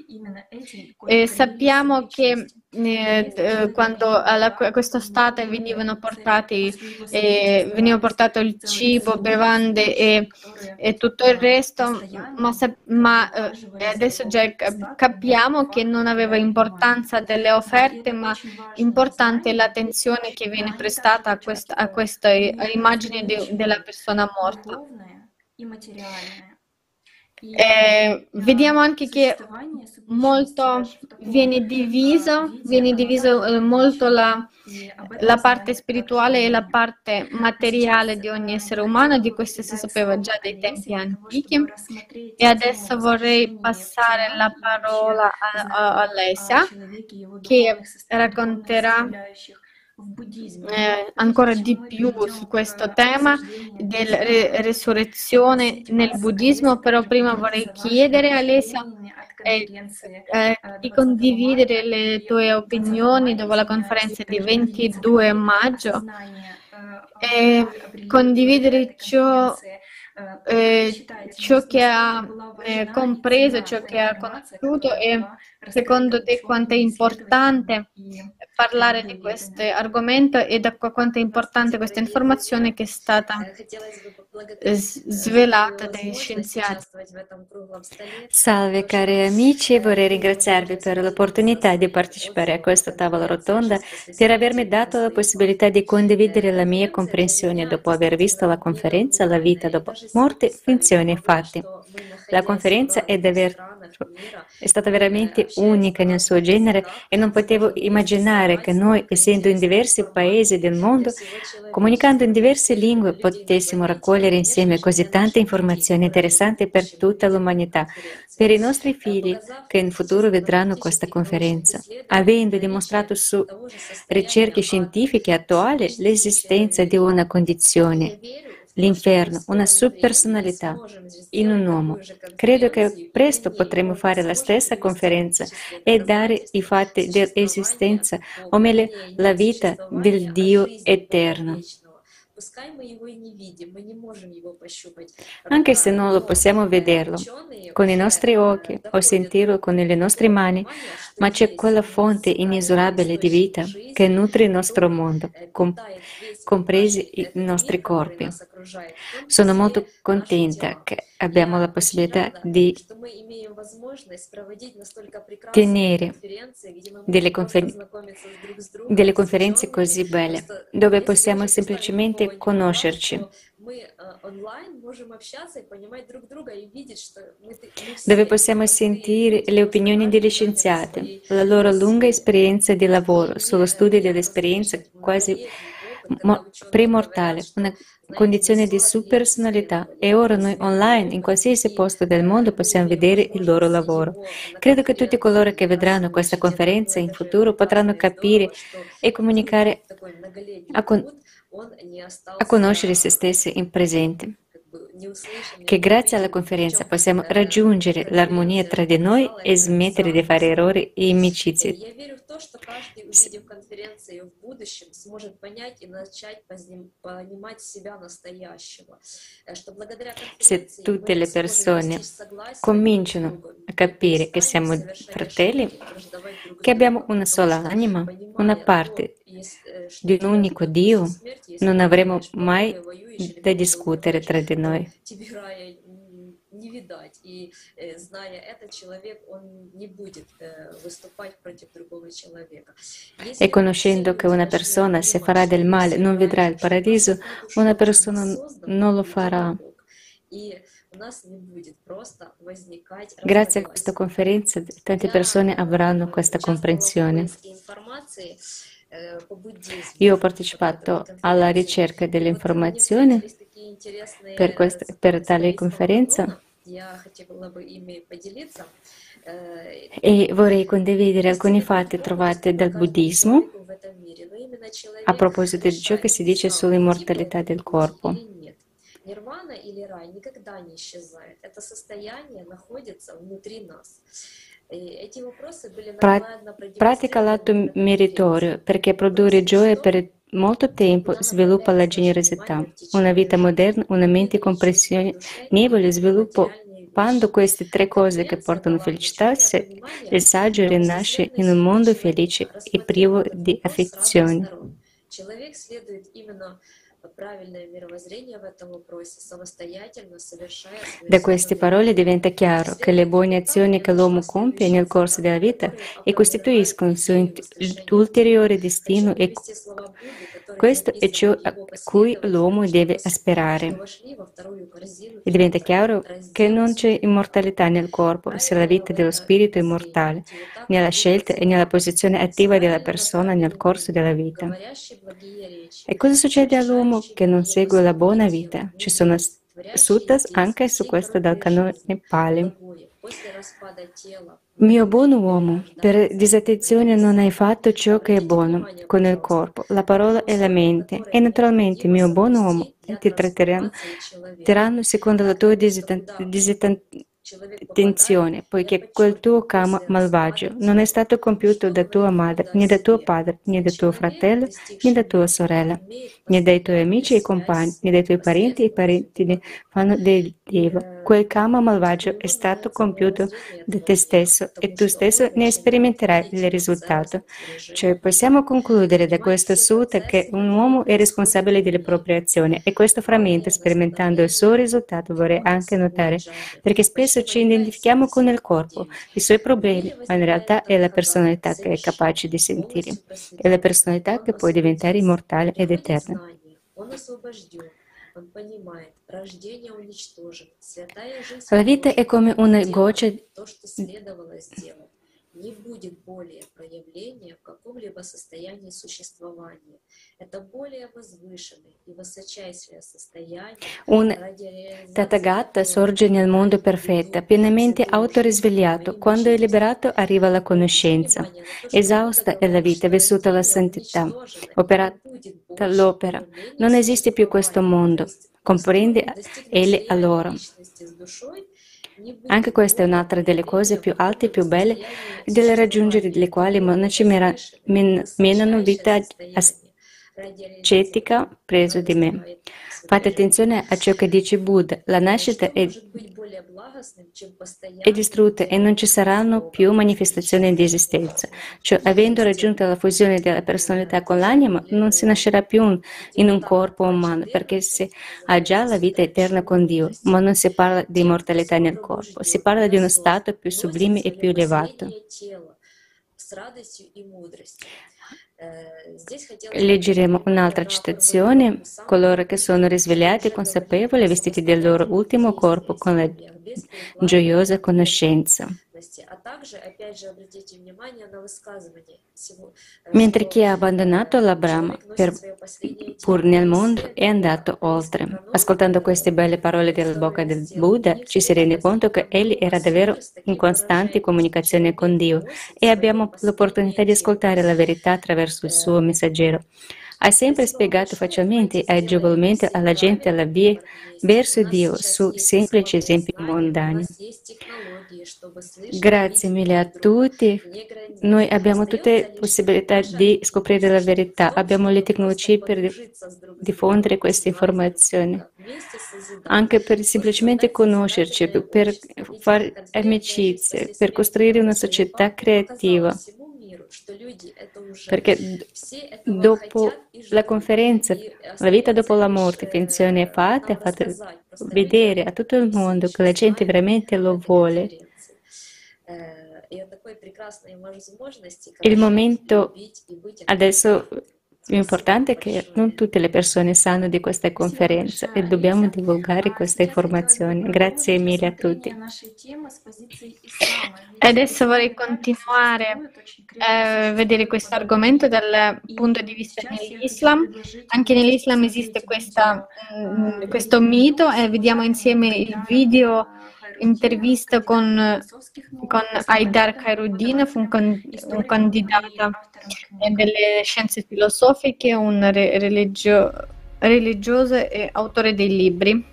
E sappiamo che eh, quando alla, a questo stato venivano portati eh, veniva portato il cibo, bevande e, e tutto il resto, ma, ma eh, adesso già capiamo che non aveva importanza delle offerte, ma importante l'attenzione che viene prestata a questa, a questa immagine de, della persona morta. Eh, vediamo anche che molto viene diviso, viene diviso molto la, la parte spirituale e la parte materiale di ogni essere umano. Di questo si sapeva già dai tempi antichi, e adesso vorrei passare la parola a, a Aleisia, che racconterà eh, ancora di più su questo tema della resurrezione nel buddismo, però prima vorrei chiedere a Aleisia eh, eh, di condividere le tue opinioni dopo la conferenza di ventidue maggio e eh, condividere ciò Eh, ciò che ha eh, compreso, ciò che ha conosciuto, e secondo te quanto è importante parlare di questo argomento e da quanto è importante questa informazione che è stata svelata dai scienziati. Salve cari amici, vorrei ringraziarvi per l'opportunità di partecipare a questa tavola rotonda, per avermi dato la possibilità di condividere la mia comprensione dopo aver visto la conferenza La vita dopo morte, finzioni e fatti. La conferenza è, davvero, è stata veramente unica nel suo genere e non potevo immaginare che noi, essendo in diversi paesi del mondo, comunicando in diverse lingue, potessimo raccogliere insieme così tante informazioni interessanti per tutta l'umanità, per i nostri figli che in futuro vedranno questa conferenza, avendo dimostrato su ricerche scientifiche attuali l'esistenza di una condizione, l'inferno, una subpersonalità in un uomo. Credo che presto potremo fare la stessa conferenza e dare i fatti dell'esistenza, o meglio, la vita del Dio eterno. Anche se non lo possiamo vederlo con i nostri occhi o sentirlo con le nostre mani, ma c'è quella fonte immisurabile di vita che nutre il nostro mondo, comp- compresi i nostri corpi. Sono molto contenta che abbiamo la possibilità di tenere delle, confer- delle conferenze così belle, dove possiamo semplicemente conoscerci, dove possiamo sentire le opinioni degli scienziati, la loro lunga esperienza di lavoro sullo studio dell'esperienza quasi premortale, una condizione di subpersonalità, e ora noi online, in qualsiasi posto del mondo, possiamo vedere il loro lavoro. Credo che tutti coloro che vedranno questa conferenza in futuro potranno capire e comunicare a con- a conoscere se stessi in presente, che grazie alla conferenza possiamo raggiungere l'armonia tra di noi e smettere di fare errori e inimicizie. Se tutte le persone cominciano a capire che siamo fratelli, che abbiamo una sola anima, una parte di un unico Dio, non avremo mai da discutere tra di noi. E conoscendo che una persona, se farà del male, non vedrà il paradiso, una persona non lo farà. Grazie a questa conferenza tante persone avranno questa comprensione. Io ho partecipato alla ricerca delle informazioni per, questa, per tale conferenza e vorrei condividere alcuni fatti trovati dal buddismo a proposito di ciò che si dice sull'immortalità del corpo. Nirvana или рай никогда не исчезает. Это состояние находится внутри нас. Pratica l'atto meritorio perché produrre gioia per molto tempo sviluppa la generosità, una vita moderna, una mente compassionevole, sviluppo quando queste tre cose che portano felicità, il saggio rinasce in un mondo felice e privo di affezioni. Da queste parole diventa chiaro che le buone azioni che l'uomo compie nel corso della vita e costituiscono il suo ulteriore destino, e questo è ciò a cui l'uomo deve aspirare. E diventa chiaro che non c'è immortalità nel corpo se la vita dello spirito è immortale, nella scelta e nella posizione attiva della persona nel corso della vita. E cosa succede all'uomo che non segue la buona vita? Ci sono suttas anche su questo dal canone Pali. Mio buon uomo, per disattenzione non hai fatto ciò che è buono con il corpo, la parola e la mente. E naturalmente, mio buon uomo, ti tratteranno secondo la tua disattenzione, poiché quel tuo karma malvagio non è stato compiuto da tua madre, né da tuo padre, né da tuo fratello, né da tua sorella, né dai tuoi amici e compagni, né dai tuoi parenti e parenti ne fanno del Dio. Quel karma malvagio è stato compiuto da te stesso e tu stesso ne sperimenterai il risultato. Cioè, possiamo concludere da questo sutta che un uomo è responsabile delle proprie azioni, e questo frammento, sperimentando il suo risultato, vorrei anche notare, perché spesso ci identifichiamo con il corpo, i suoi problemi, ma in realtà è la personalità che è capace di sentire, è la personalità che può diventare immortale ed eterna. La vita è come una goccia Un Tathagatta sorge nel mondo perfetto, pienamente autorisvegliato. Quando è liberato arriva la conoscenza. Esausta è la vita, vissuta la santità, operata l'opera. Non esiste più questo mondo. Comprende egli allora. Anche questa è un'altra delle cose più alte e più belle, del raggiungere delle quali i monaci menano vita ascetica preso di me. Fate attenzione a ciò che dice Buddha, la nascita è, è distrutta e non ci saranno più manifestazioni di esistenza. Cioè, avendo raggiunto la fusione della personalità con l'anima, non si nascerà più un, in un corpo umano, perché si ha già la vita eterna con Dio, ma non si parla di immortalità nel corpo, si parla di uno stato più sublime e più elevato. Leggeremo un'altra citazione. Coloro che sono risvegliati e consapevoli, vestiti del loro ultimo corpo con la gioiosa conoscenza. Mentre chi ha abbandonato la Brahma per, pur nel mondo è andato oltre. Ascoltando queste belle parole della bocca del Buddha, ci si rende conto che egli era davvero in costante comunicazione con Dio, e abbiamo l'opportunità di ascoltare la verità attraverso il suo messaggero. Ha sempre spiegato facilmente e agevolmente alla gente la via verso Dio su semplici esempi mondani. Grazie mille a tutti. Noi abbiamo tutte le possibilità di scoprire la verità, abbiamo le tecnologie per diffondere queste informazioni, anche per semplicemente conoscerci, per fare amicizie, per costruire una società creativa. Perché dopo la conferenza, la vita dopo la morte, pensione fatta, ha fatto vedere a tutto il mondo che la gente veramente lo vuole. Il momento adesso più importante è che non tutte le persone sanno di questa conferenza e dobbiamo divulgare queste informazioni. Grazie mille a tutti. Adesso vorrei continuare a eh, vedere questo argomento dal punto di vista dell'Islam. Anche nell'Islam esiste questa, mh, questo mito, e vediamo insieme il video intervista con, con Aydar Khairuddin, fu un, con, un candidato delle scienze filosofiche, un re, religio, religioso e autore dei libri.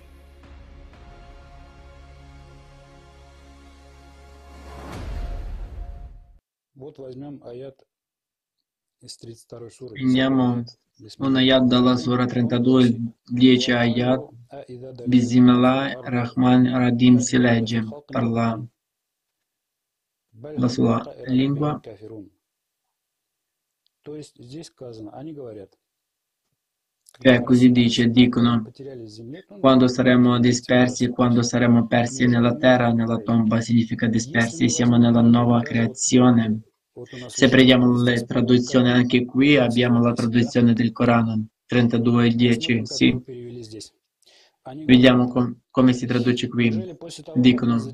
Prendiamo un ayat dalla sura trentadue, dieci ayat. Bismillah Rahman Rahim, si legge parla la sua lingua. Cioè, così dice, dicono, quando saremo dispersi, quando saremo persi nella terra, nella tomba, significa dispersi, siamo nella nuova creazione. Se prendiamo le traduzioni, anche qui abbiamo la traduzione del Corano, trentadue dieci, sì. Vediamo com come si traduce qui. Dicono,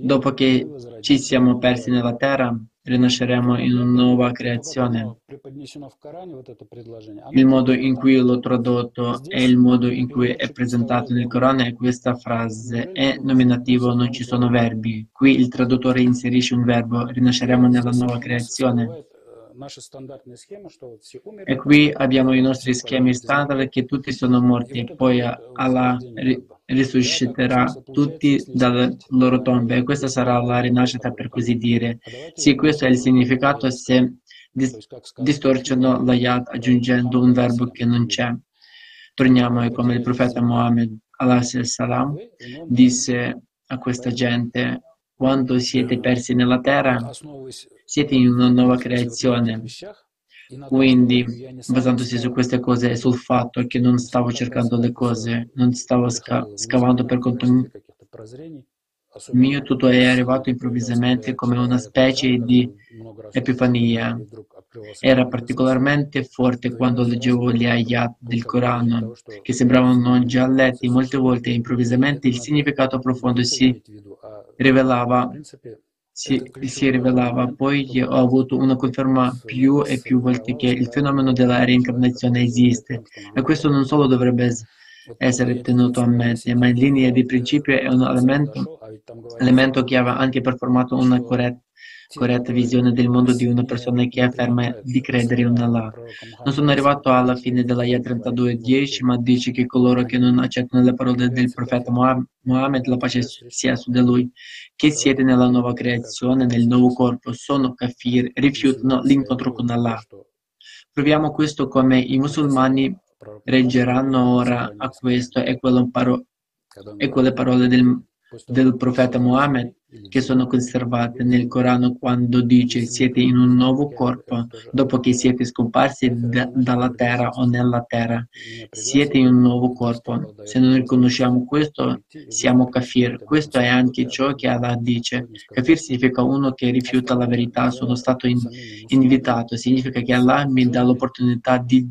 dopo che ci siamo persi nella terra, rinasceremo in una nuova creazione. Il modo in cui l'ho tradotto e il modo in cui è presentato nel Corano è questa frase. È nominativo, non ci sono verbi. Qui il traduttore inserisce un verbo, rinasceremo nella nuova creazione. E qui abbiamo i nostri schemi standard che tutti sono morti, poi Allah risusciterà tutti dalle loro tombe e questa sarà la rinascita, per così dire. Sì, questo è il significato se distorcono l'ayat aggiungendo un verbo che non c'è. Torniamo come il profeta Muhammad, Allah salam, disse a questa gente: quando siete persi nella terra, siete in una nuova creazione. Quindi, basandosi su queste cose e sul fatto che non stavo cercando le cose, non stavo sca scavando per conto mio, tutto è arrivato improvvisamente come una specie di epifania. Era particolarmente forte quando leggevo gli ayat del Corano, che sembravano non già letti molte volte, e improvvisamente il significato profondo si rivelava. Si, si rivelava. Poi ho avuto una conferma più e più volte che il fenomeno della reincarnazione esiste, e questo non solo dovrebbe essere tenuto a mente, ma in linea di principio è un elemento, elemento che aveva anche performato una corretta, corretta visione del mondo di una persona che afferma di credere in Allah. Non sono arrivato alla fine della Ia trentadue dieci, ma dice che coloro che non accettano le parole del profeta Muhammad, la pace sia su di lui, che siete nella nuova creazione, nel nuovo corpo, sono kafir, rifiutano l'incontro con Allah. Proviamo questo come i musulmani reggeranno ora a questo e, paro e quelle parole del del profeta Muhammad che sono conservate nel Corano quando dice siete in un nuovo corpo dopo che siete scomparsi da, dalla terra o nella terra. Siete in un nuovo corpo. Se non riconosciamo questo, siamo kafir. Questo è anche ciò che Allah dice. Kafir significa uno che rifiuta la verità. Sono stato in, invitato. Significa che Allah mi dà l'opportunità di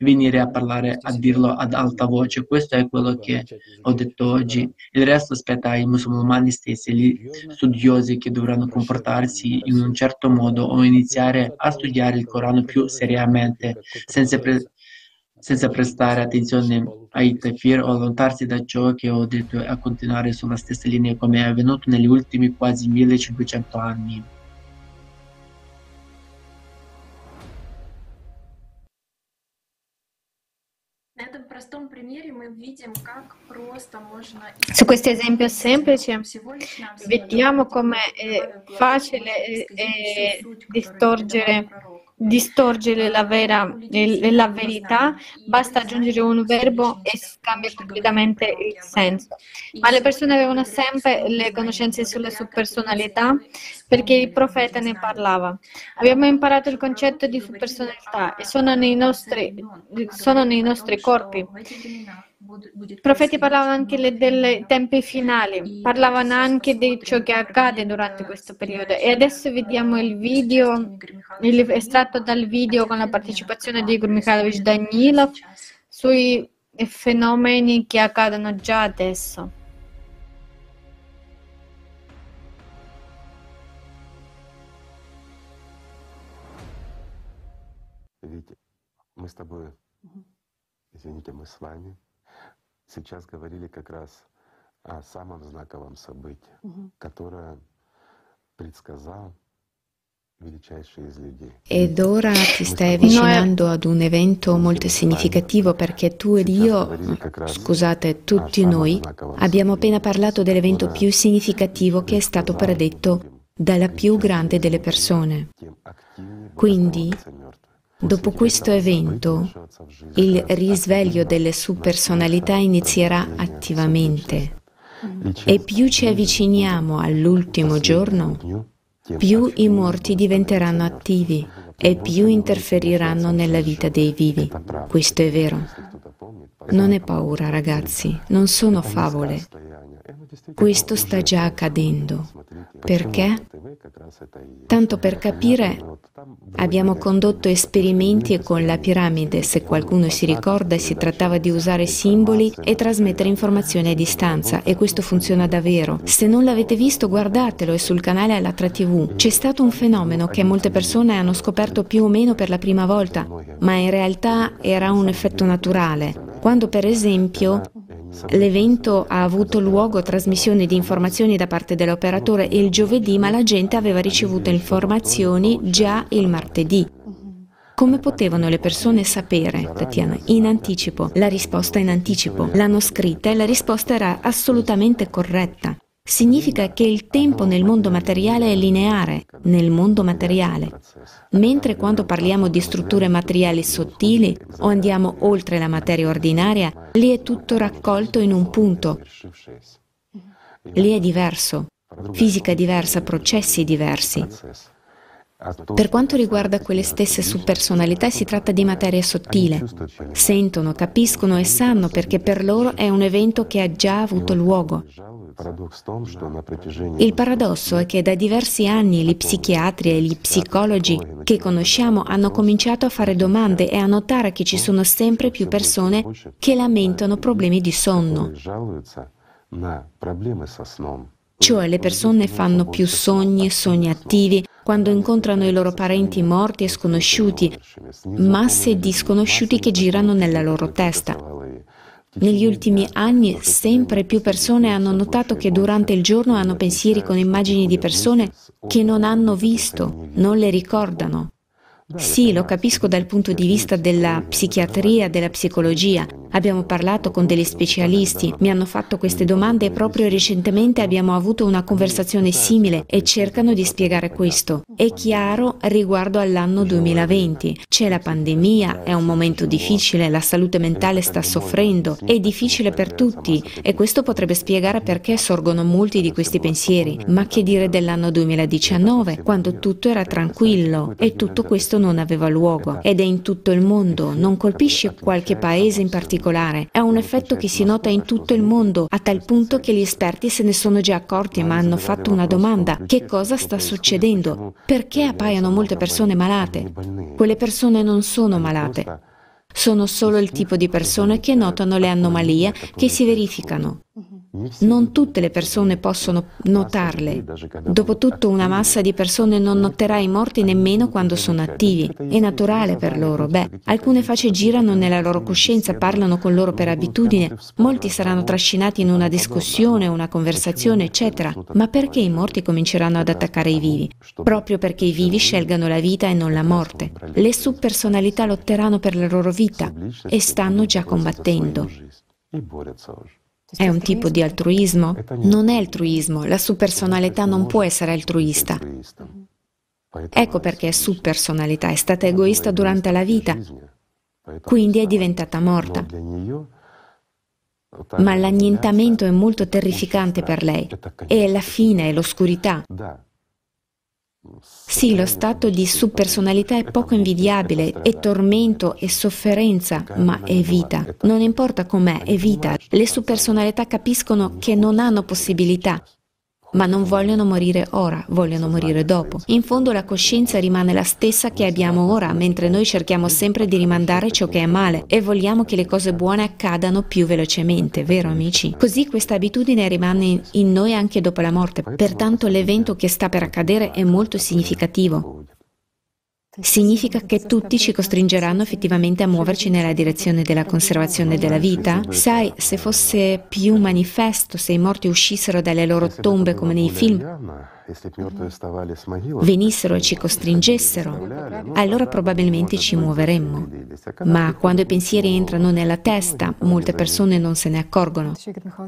venire a parlare, a dirlo ad alta voce. Questo è quello che ho detto oggi. Il resto aspetta ai musulmani stessi, gli studiosi che dovranno comportarsi in un certo modo o iniziare a studiare il Corano più seriamente, senza, pre senza prestare attenzione ai tafsir o allontanarsi da ciò che ho detto e a continuare sulla stessa linea come è avvenuto negli ultimi quasi millecinquecento anni. Su questo esempio semplice vediamo come è facile è, è distorgere, distorgere la, vera, la verità, basta aggiungere un verbo e cambia completamente il senso. Ma le persone avevano sempre le conoscenze sulla subpersonalità perché il profeta ne parlava. Abbiamo imparato il concetto di subpersonalità e sono nei nostri, sono nei nostri corpi. I profeti parlavano anche dei tempi finali, parlavano anche di ciò che accade durante questo periodo. E adesso vediamo il video, l'estratto dal video con la partecipazione di Igor Mikhailovich Danilov sui fenomeni che accadono già adesso. Vite, мы с тобой, извините, мы с вами. Сейчас говорили как раз о самом знаковом событии, угу. которое предсказал величайший из людей. Ed ora ti stai avvicinando ad un evento molto significativo perché tu ed io, scusate, tutti noi, abbiamo appena parlato dell'evento più significativo che è stato predetto dalla più grande delle persone. Quindi, dopo questo evento, il risveglio delle subpersonalità inizierà attivamente e più ci avviciniamo all'ultimo giorno, più i morti diventeranno attivi e più interferiranno nella vita dei vivi. Questo è vero. Non è paura, ragazzi, non sono favole. Questo sta già accadendo. Perché? Tanto per capire Abbiamo condotto esperimenti e con la piramide, se qualcuno si ricorda, si trattava di usare simboli e trasmettere informazioni a distanza, e questo funziona davvero. Se non l'avete visto, guardatelo, è sul canale Alatra tivù. C'è stato un fenomeno che molte persone hanno scoperto più o meno per la prima volta, ma in realtà era un effetto naturale. Quando, per esempio, l'evento ha avuto luogo trasmissione di informazioni da parte dell'operatore il giovedì, ma la gente aveva ricevuto informazioni già il martedì. Come potevano le persone sapere, Tatiana? In anticipo, la risposta in anticipo. L'hanno scritta e la risposta era assolutamente corretta. Significa che il tempo nel mondo materiale è lineare, nel mondo materiale, mentre quando parliamo di strutture materiali sottili o andiamo oltre la materia ordinaria, lì è tutto raccolto in un punto, lì è diverso, fisica diversa, processi diversi. Per quanto riguarda quelle stesse superpersonalità, si tratta di materia sottile. Sentono, capiscono e sanno perché per loro è un evento che ha già avuto luogo. Il paradosso è che da diversi anni gli psichiatri e gli psicologi che conosciamo hanno cominciato a fare domande e a notare che ci sono sempre più persone che lamentano problemi di sonno. Cioè le persone fanno più sogni, sogni attivi, quando incontrano i loro parenti morti e sconosciuti, masse di sconosciuti che girano nella loro testa. Negli ultimi anni sempre più persone hanno notato che durante il giorno hanno pensieri con immagini di persone che non hanno visto, non le ricordano. Sì, lo capisco dal punto di vista della psichiatria, della psicologia. Abbiamo parlato con degli specialisti, mi hanno fatto queste domande e proprio recentemente abbiamo avuto una conversazione simile e cercano di spiegare questo. È chiaro riguardo all'anno duemilaventi. C'è la pandemia, è un momento difficile, la salute mentale sta soffrendo, è difficile per tutti e questo potrebbe spiegare perché sorgono molti di questi pensieri. Ma che dire dell'anno duemiladiciannove, quando tutto era tranquillo e tutto questo non aveva luogo, ed è in tutto il mondo, non colpisce qualche paese in particolare, è un effetto che si nota in tutto il mondo, a tal punto che gli esperti se ne sono già accorti, ma hanno fatto una domanda: che cosa sta succedendo? Perché appaiono molte persone malate? Quelle persone non sono malate, sono solo il tipo di persone che notano le anomalie che si verificano. Non tutte le persone possono notarle. Dopotutto una massa di persone non noterà i morti nemmeno quando sono attivi. È naturale per loro. Beh, alcune facce girano nella loro coscienza, parlano con loro per abitudine, molti saranno trascinati in una discussione, una conversazione, eccetera. Ma perché i morti cominceranno ad attaccare i vivi? Proprio perché i vivi scelgano la vita e non la morte. Le subpersonalità lotteranno per la loro vita e stanno già combattendo. È un tipo di altruismo? Non è altruismo, la subpersonalità non può essere altruista. Ecco perché è subpersonalità, è stata egoista durante la vita, quindi è diventata morta. Ma l'annientamento è molto terrificante per lei, è la fine, è l'oscurità. Sì, lo stato di subpersonalità è poco invidiabile, è tormento, è sofferenza, ma è vita. Non importa com'è, è vita. Le subpersonalità capiscono che non hanno possibilità, ma non vogliono morire ora, vogliono morire dopo. In fondo la coscienza rimane la stessa che abbiamo ora, mentre noi cerchiamo sempre di rimandare ciò che è male e vogliamo che le cose buone accadano più velocemente, vero amici? Così questa abitudine rimane in noi anche dopo la morte, pertanto l'evento che sta per accadere è molto significativo. Significa che tutti ci costringeranno effettivamente a muoverci nella direzione della conservazione della vita? Sai, se fosse più manifesto, se i morti uscissero dalle loro tombe come nei film, venissero e ci costringessero, allora probabilmente ci muoveremmo. Ma quando i pensieri entrano nella testa, molte persone non se ne accorgono.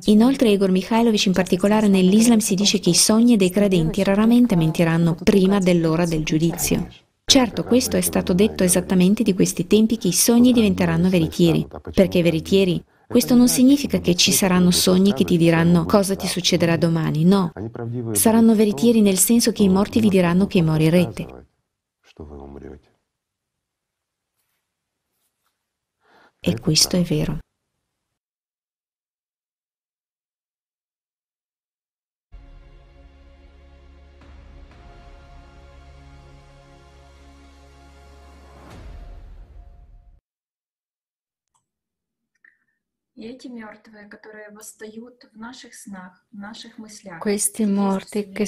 Inoltre Igor Mikhailovich, in particolare nell'Islam, si dice che i sogni dei credenti raramente mentiranno prima dell'ora del giudizio. Certo, questo è stato detto esattamente di questi tempi, che i sogni diventeranno veritieri. Perché veritieri? Questo non significa che ci saranno sogni che ti diranno cosa ti succederà domani, no. Saranno veritieri nel senso che i morti vi diranno che morirete. E questo è vero. Questi morti che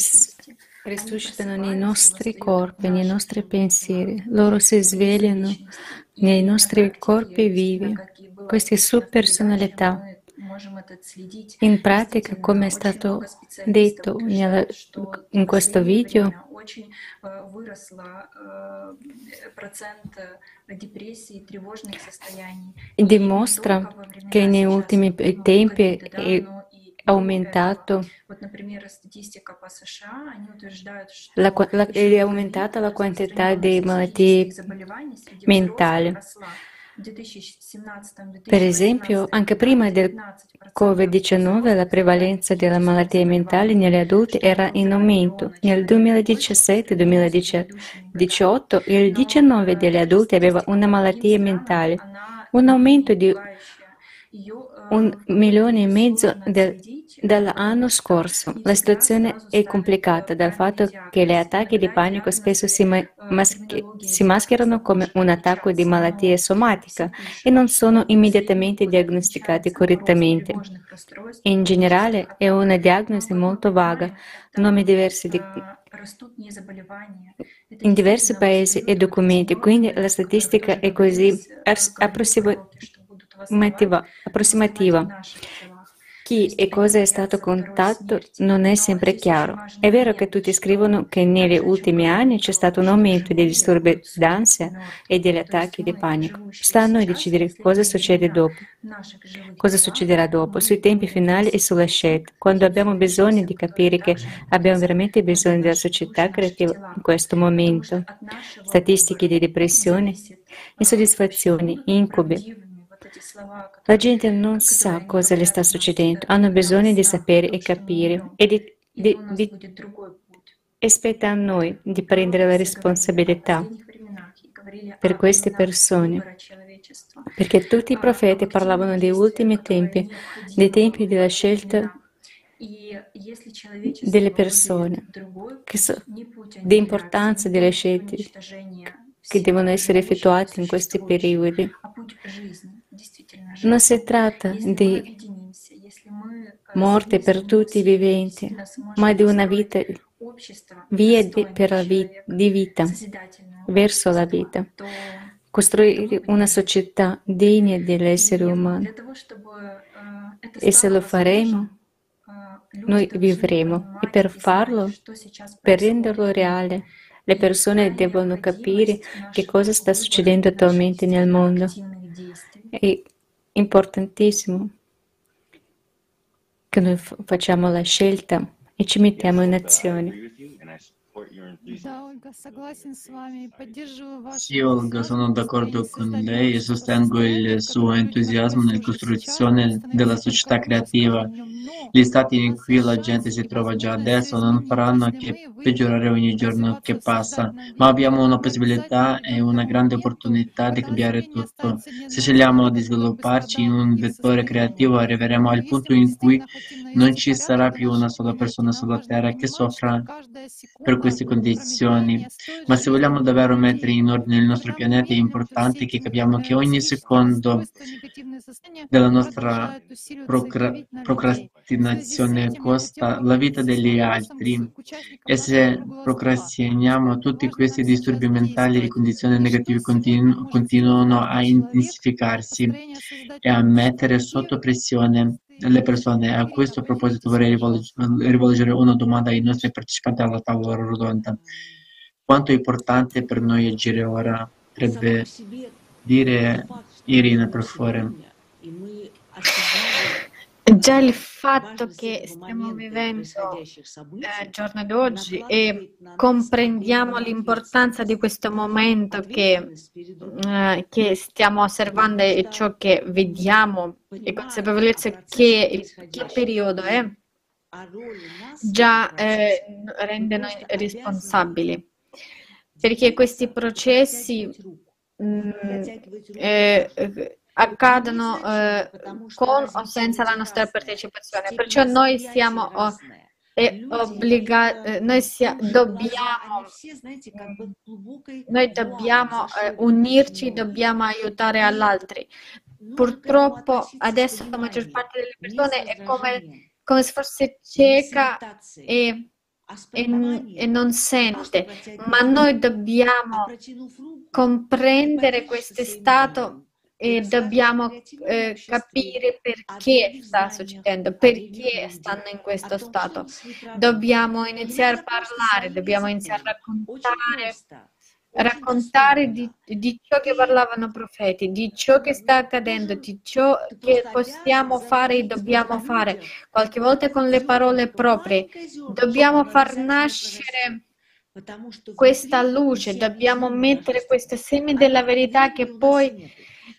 risuscitano nei nostri corpi, nei nostri pensieri, loro si svegliano nei nostri corpi vivi. Queste sue personalità. In pratica, come è stato detto nella, in questo video, dimostra che nei ultimi tempi è aumentato la, la, è aumentata la quantità di malattie mentali. Per esempio, anche prima del Covid diciannove la prevalenza delle malattie mentali negli adulti era in aumento. Nel duemiladiciassette duemiladiciotto il diciannove degli adulti aveva una malattia mentale, un aumento di un milione e mezzo del, dall'anno scorso. La situazione è complicata dal fatto che gli attacchi di panico spesso si, maschi- si mascherano come un attacco di malattia somatica e non sono immediatamente diagnosticati correttamente. In generale è una diagnosi molto vaga, nomi diversi di in diversi paesi e documenti, quindi la statistica è così approssimativa. approssimativa. Chi e cosa è stato contatto non è sempre chiaro. È vero che tutti scrivono che negli ultimi anni c'è stato un aumento dei disturbi d'ansia e degli attacchi di panico. Sta a noi decidere cosa succede dopo, cosa succederà dopo, sui tempi finali e sulla scelta. Quando abbiamo bisogno di capire che abbiamo veramente bisogno della società creativa in questo momento, statistiche di depressione, insoddisfazioni, incubi. La gente non sa cosa le sta succedendo, hanno bisogno di sapere e capire e di, di, di, e spetta a noi di prendere la responsabilità per queste persone, perché tutti i profeti parlavano dei ultimi tempi, dei tempi della scelta delle persone, so, dell'importanza delle scelte che devono essere effettuate in questi periodi. Non si tratta di morte per tutti i viventi, ma di una vita, via di, per la vita, di vita, verso la vita. Costruire una società degna dell'essere umano. E se lo faremo, noi vivremo. E per farlo, per renderlo reale, le persone devono capire che cosa sta succedendo attualmente nel mondo. È importantissimo che noi facciamo la scelta e ci mettiamo in azione. Sì, Olga, sono d'accordo con lei e sostengo il suo entusiasmo nella costruzione della società creativa. Gli stati in cui la gente si trova già adesso non faranno che peggiorare ogni giorno che passa, ma abbiamo una possibilità e una grande opportunità di cambiare tutto. Se scegliamo di svilupparci in un vettore creativo, arriveremo al punto in cui non ci sarà più una sola persona sulla Terra che soffra per queste condizioni. Ma se vogliamo davvero mettere in ordine il nostro pianeta, è importante che capiamo che ogni secondo della nostra procra- procrastinazione costa la vita degli altri, e se procrastiniamo tutti questi disturbi mentali e condizioni negative continu- continuano a intensificarsi e a mettere sotto pressione le persone. A questo proposito vorrei rivolgere una domanda ai nostri partecipanti alla tavola rotonda. Quanto è importante per noi agire ora? Potrebbe dire Irina, per favore. Già il fatto che stiamo vivendo eh, giorno d'oggi e comprendiamo l'importanza di questo momento che, eh, che stiamo osservando e ciò che vediamo, e consapevolezza che, che periodo è, già eh, rende noi responsabili. Perché questi processi mh, eh, accadono eh, con o senza la nostra partecipazione, perciò noi siamo oh, eh, obbligati, eh, noi, sia, dobbiamo, noi dobbiamo eh, unirci, dobbiamo aiutare gli altri. Purtroppo adesso la maggior parte delle persone è come, come se fosse cieca e, e, e non sente, ma noi dobbiamo comprendere questo stato e dobbiamo eh, capire perché sta succedendo, perché stanno in questo stato. Dobbiamo iniziare a parlare, dobbiamo iniziare a raccontare raccontare di, di ciò che parlavano i profeti, di ciò che sta accadendo, di ciò che possiamo fare e dobbiamo fare, qualche volta con le parole proprie. Dobbiamo far nascere questa luce, dobbiamo mettere queste semi della verità che poi,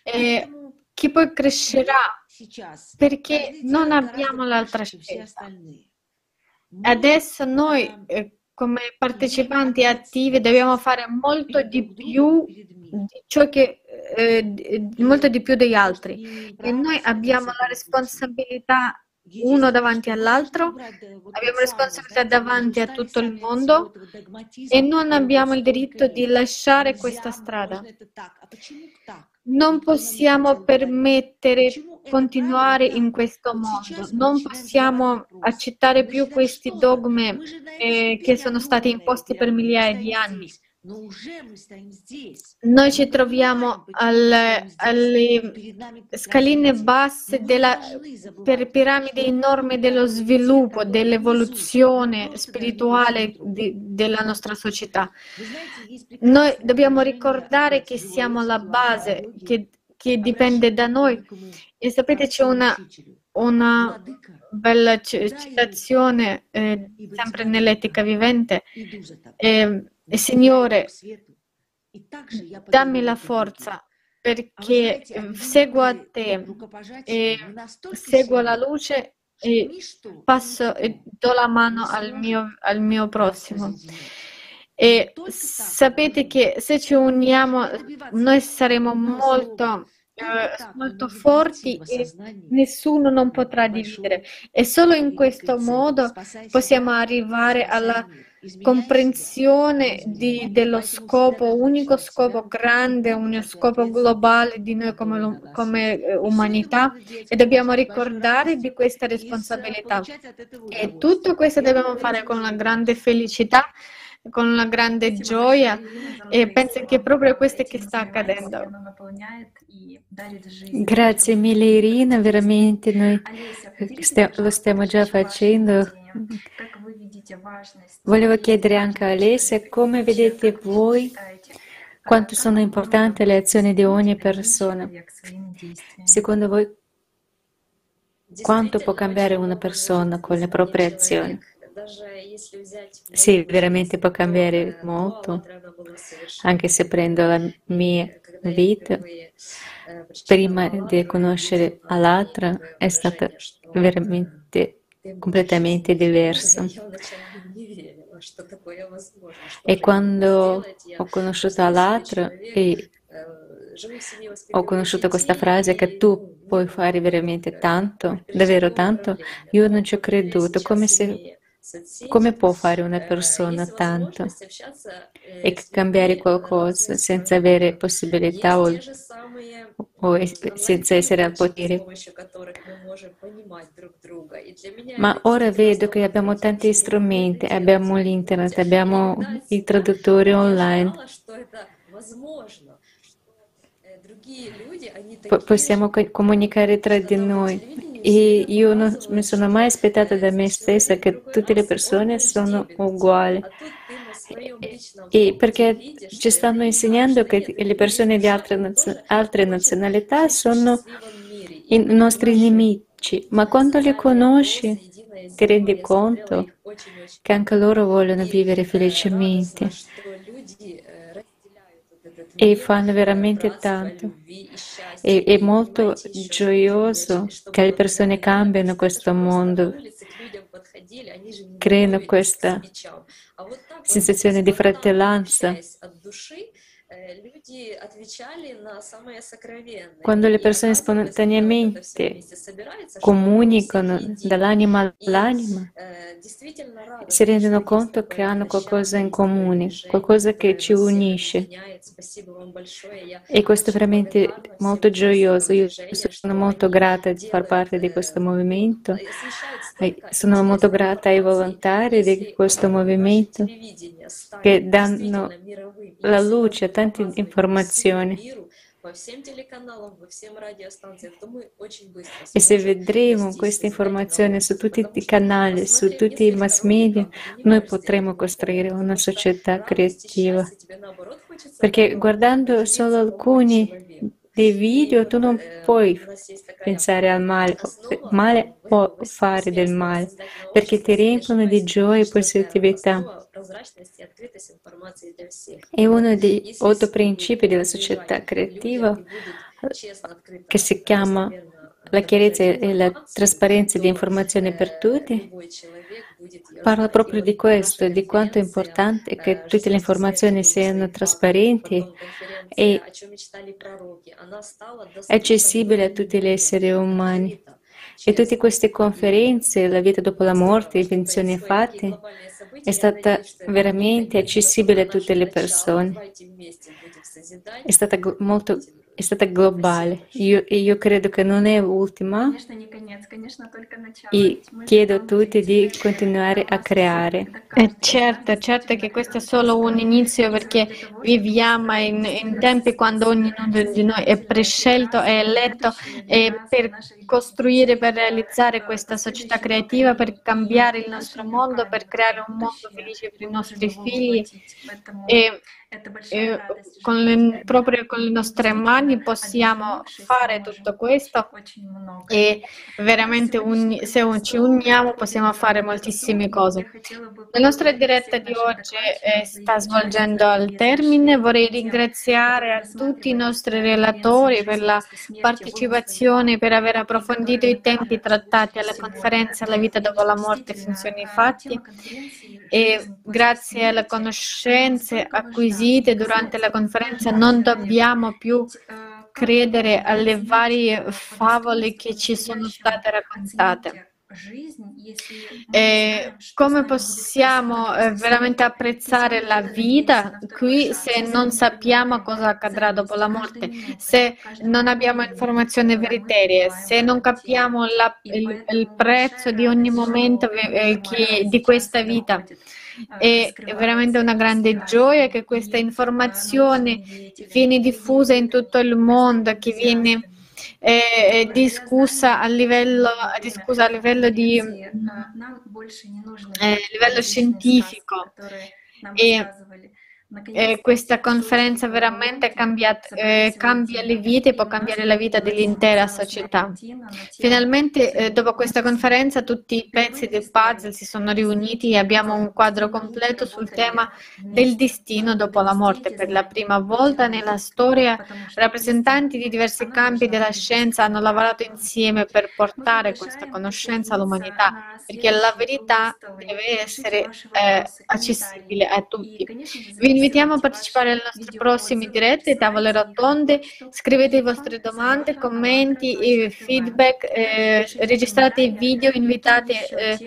eh, che poi crescerà, perché non abbiamo l'altra scelta. Adesso noi eh, come partecipanti attivi dobbiamo fare molto di più di ciò che eh, molto di più degli altri, e noi abbiamo la responsabilità uno davanti all'altro, abbiamo responsabilità davanti a tutto il mondo e non abbiamo il diritto di lasciare questa strada. Non possiamo permettere di continuare in questo modo, non possiamo accettare più questi dogmi eh, che sono stati imposti per migliaia di anni. Noi ci troviamo alle, alle scaline basse della, per piramidi enormi dello sviluppo, dell'evoluzione spirituale di, della nostra società. Noi dobbiamo ricordare che siamo alla base, che, che dipende da noi. E sapete, c'è una, una bella citazione eh, sempre nell'Etica Vivente. Eh, Signore, dammi la forza perché seguo a te, e seguo la luce e, passo, e do la mano al mio, al mio prossimo. E sapete che se ci uniamo noi saremo molto, eh, molto forti e nessuno non potrà dividere. E solo in questo modo possiamo arrivare alla comprensione di, dello scopo, unico scopo grande, uno scopo globale di noi come, come umanità, e dobbiamo ricordare di questa responsabilità. E tutto questo dobbiamo fare con una grande felicità, con una grande gioia, e penso che proprio questo è che sta accadendo. Grazie mille Irina, veramente noi lo stiamo già facendo. Volevo chiedere anche a Aleisia come vedete voi quanto sono importanti le azioni di ogni persona. Secondo voi quanto può cambiare una persona con le proprie azioni? Sì, veramente può cambiare molto, anche se prendo la mia vita. Prima di conoscere Allatra è stata veramente completamente diversa. E quando ho conosciuto Allatra e ho conosciuto questa frase che tu puoi fare veramente tanto, davvero tanto, io non ci ho creduto. Come se Come può fare una persona tanto e cambiare qualcosa senza avere possibilità o, o senza essere al potere? Ma ora vedo che abbiamo tanti strumenti, abbiamo l'internet, abbiamo i traduttori online. Possiamo comunicare tra di noi, e io non mi sono mai aspettata da me stessa che tutte le persone sono uguali, e perché ci stanno insegnando che le persone di altre, altre nazionalità sono i nostri nemici, ma quando li conosci ti rendi conto che anche loro vogliono vivere felicemente e fanno veramente tanto. E, è molto gioioso che le persone cambiano questo mondo, creano questa sensazione di fratellanza Quando le persone spontaneamente comunicano dall'anima all'anima, si rendono conto che hanno qualcosa in comune, qualcosa che ci unisce. E questo è veramente molto gioioso. Io sono molto grata di far parte di questo movimento, sono molto grata ai volontari di questo movimento che danno la luce a tante informazioni. E se vedremo queste informazioni su tutti i canali, su tutti i mass media, noi potremo costruire una società creativa. Perché guardando solo alcuni dei video tu non puoi pensare al male, male o fare del male, perché ti riempiono di gioia e positività. E uno dei otto principi della società creativa, che si chiama la chiarezza e la trasparenza di informazioni per tutti, parla proprio di questo, di quanto è importante che tutte le informazioni siano trasparenti e accessibili a tutti gli esseri umani. E tutte queste conferenze, la vita dopo la morte, invenzioni fatte, è stata veramente accessibile a tutte le persone. È stata molto, è stata globale. Io, io credo che non è l'ultima e chiedo a tutti di continuare a creare. Eh, certo, certo che questo è solo un inizio, perché viviamo in, in tempi quando ognuno di noi è prescelto, è eletto e per costruire, per realizzare questa società creativa, per cambiare il nostro mondo, per creare un mondo felice per i nostri figli. E, e con le, proprio con le nostre mani possiamo fare tutto questo e veramente un, se un, ci uniamo possiamo fare moltissime cose. La nostra diretta di oggi eh, sta svolgendo al termine. Vorrei ringraziare a tutti i nostri relatori per la partecipazione, per aver approfondito i tempi trattati alla conferenza La vita dopo la morte, funzioni e fatti, e grazie alle conoscenze acquisite durante la conferenza non dobbiamo più credere alle varie favole che ci sono state raccontate. E come possiamo veramente apprezzare la vita qui se non sappiamo cosa accadrà dopo la morte, se non abbiamo informazioni veritiere, se non capiamo la, il, il prezzo di ogni momento eh, che, di questa vita? È veramente una grande gioia che questa informazione viene diffusa in tutto il mondo, che viene eh, discussa a livello, discussa a livello, di, eh, livello scientifico. E, eh, questa conferenza veramente cambia, eh, cambia le vite, può cambiare la vita dell'intera società. Finalmente eh, dopo questa conferenza tutti i pezzi del puzzle si sono riuniti e abbiamo un quadro completo sul tema del destino dopo la morte. Per la prima volta nella storia rappresentanti di diversi campi della scienza hanno lavorato insieme per portare questa conoscenza all'umanità, perché la verità deve essere eh, accessibile a tutti. Vi invitiamo a partecipare alle nostre prossime dirette, tavole rotonde, scrivete le vostre domande, commenti e feedback, eh, registrate i video, invitate eh,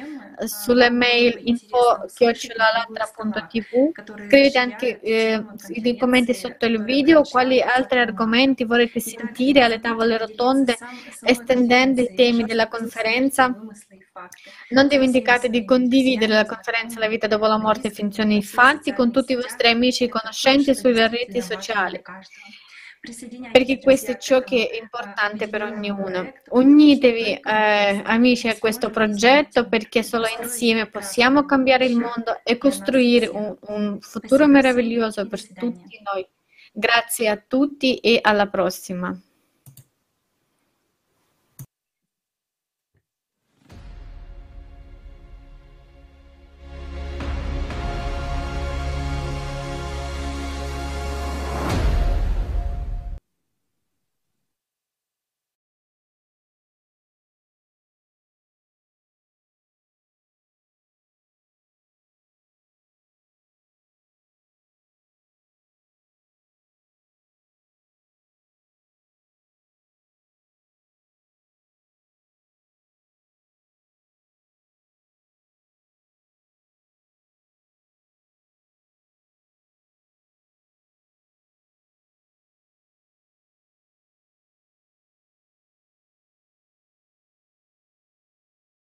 sulle mail info chiocciola alatra punto tv, scrivete anche eh, i commenti sotto il video, quali altri argomenti vorrete sentire alle tavole rotonde, estendendo i temi della conferenza. Non dimenticate di condividere la conferenza La vita dopo la morte, finzioni e fatti con tutti i vostri amici e conoscenti sulle reti sociali, perché questo è ciò che è importante per ognuno. Unitevi eh, amici a questo progetto, perché solo insieme possiamo cambiare il mondo e costruire un, un futuro meraviglioso per tutti noi. Grazie a tutti e alla prossima.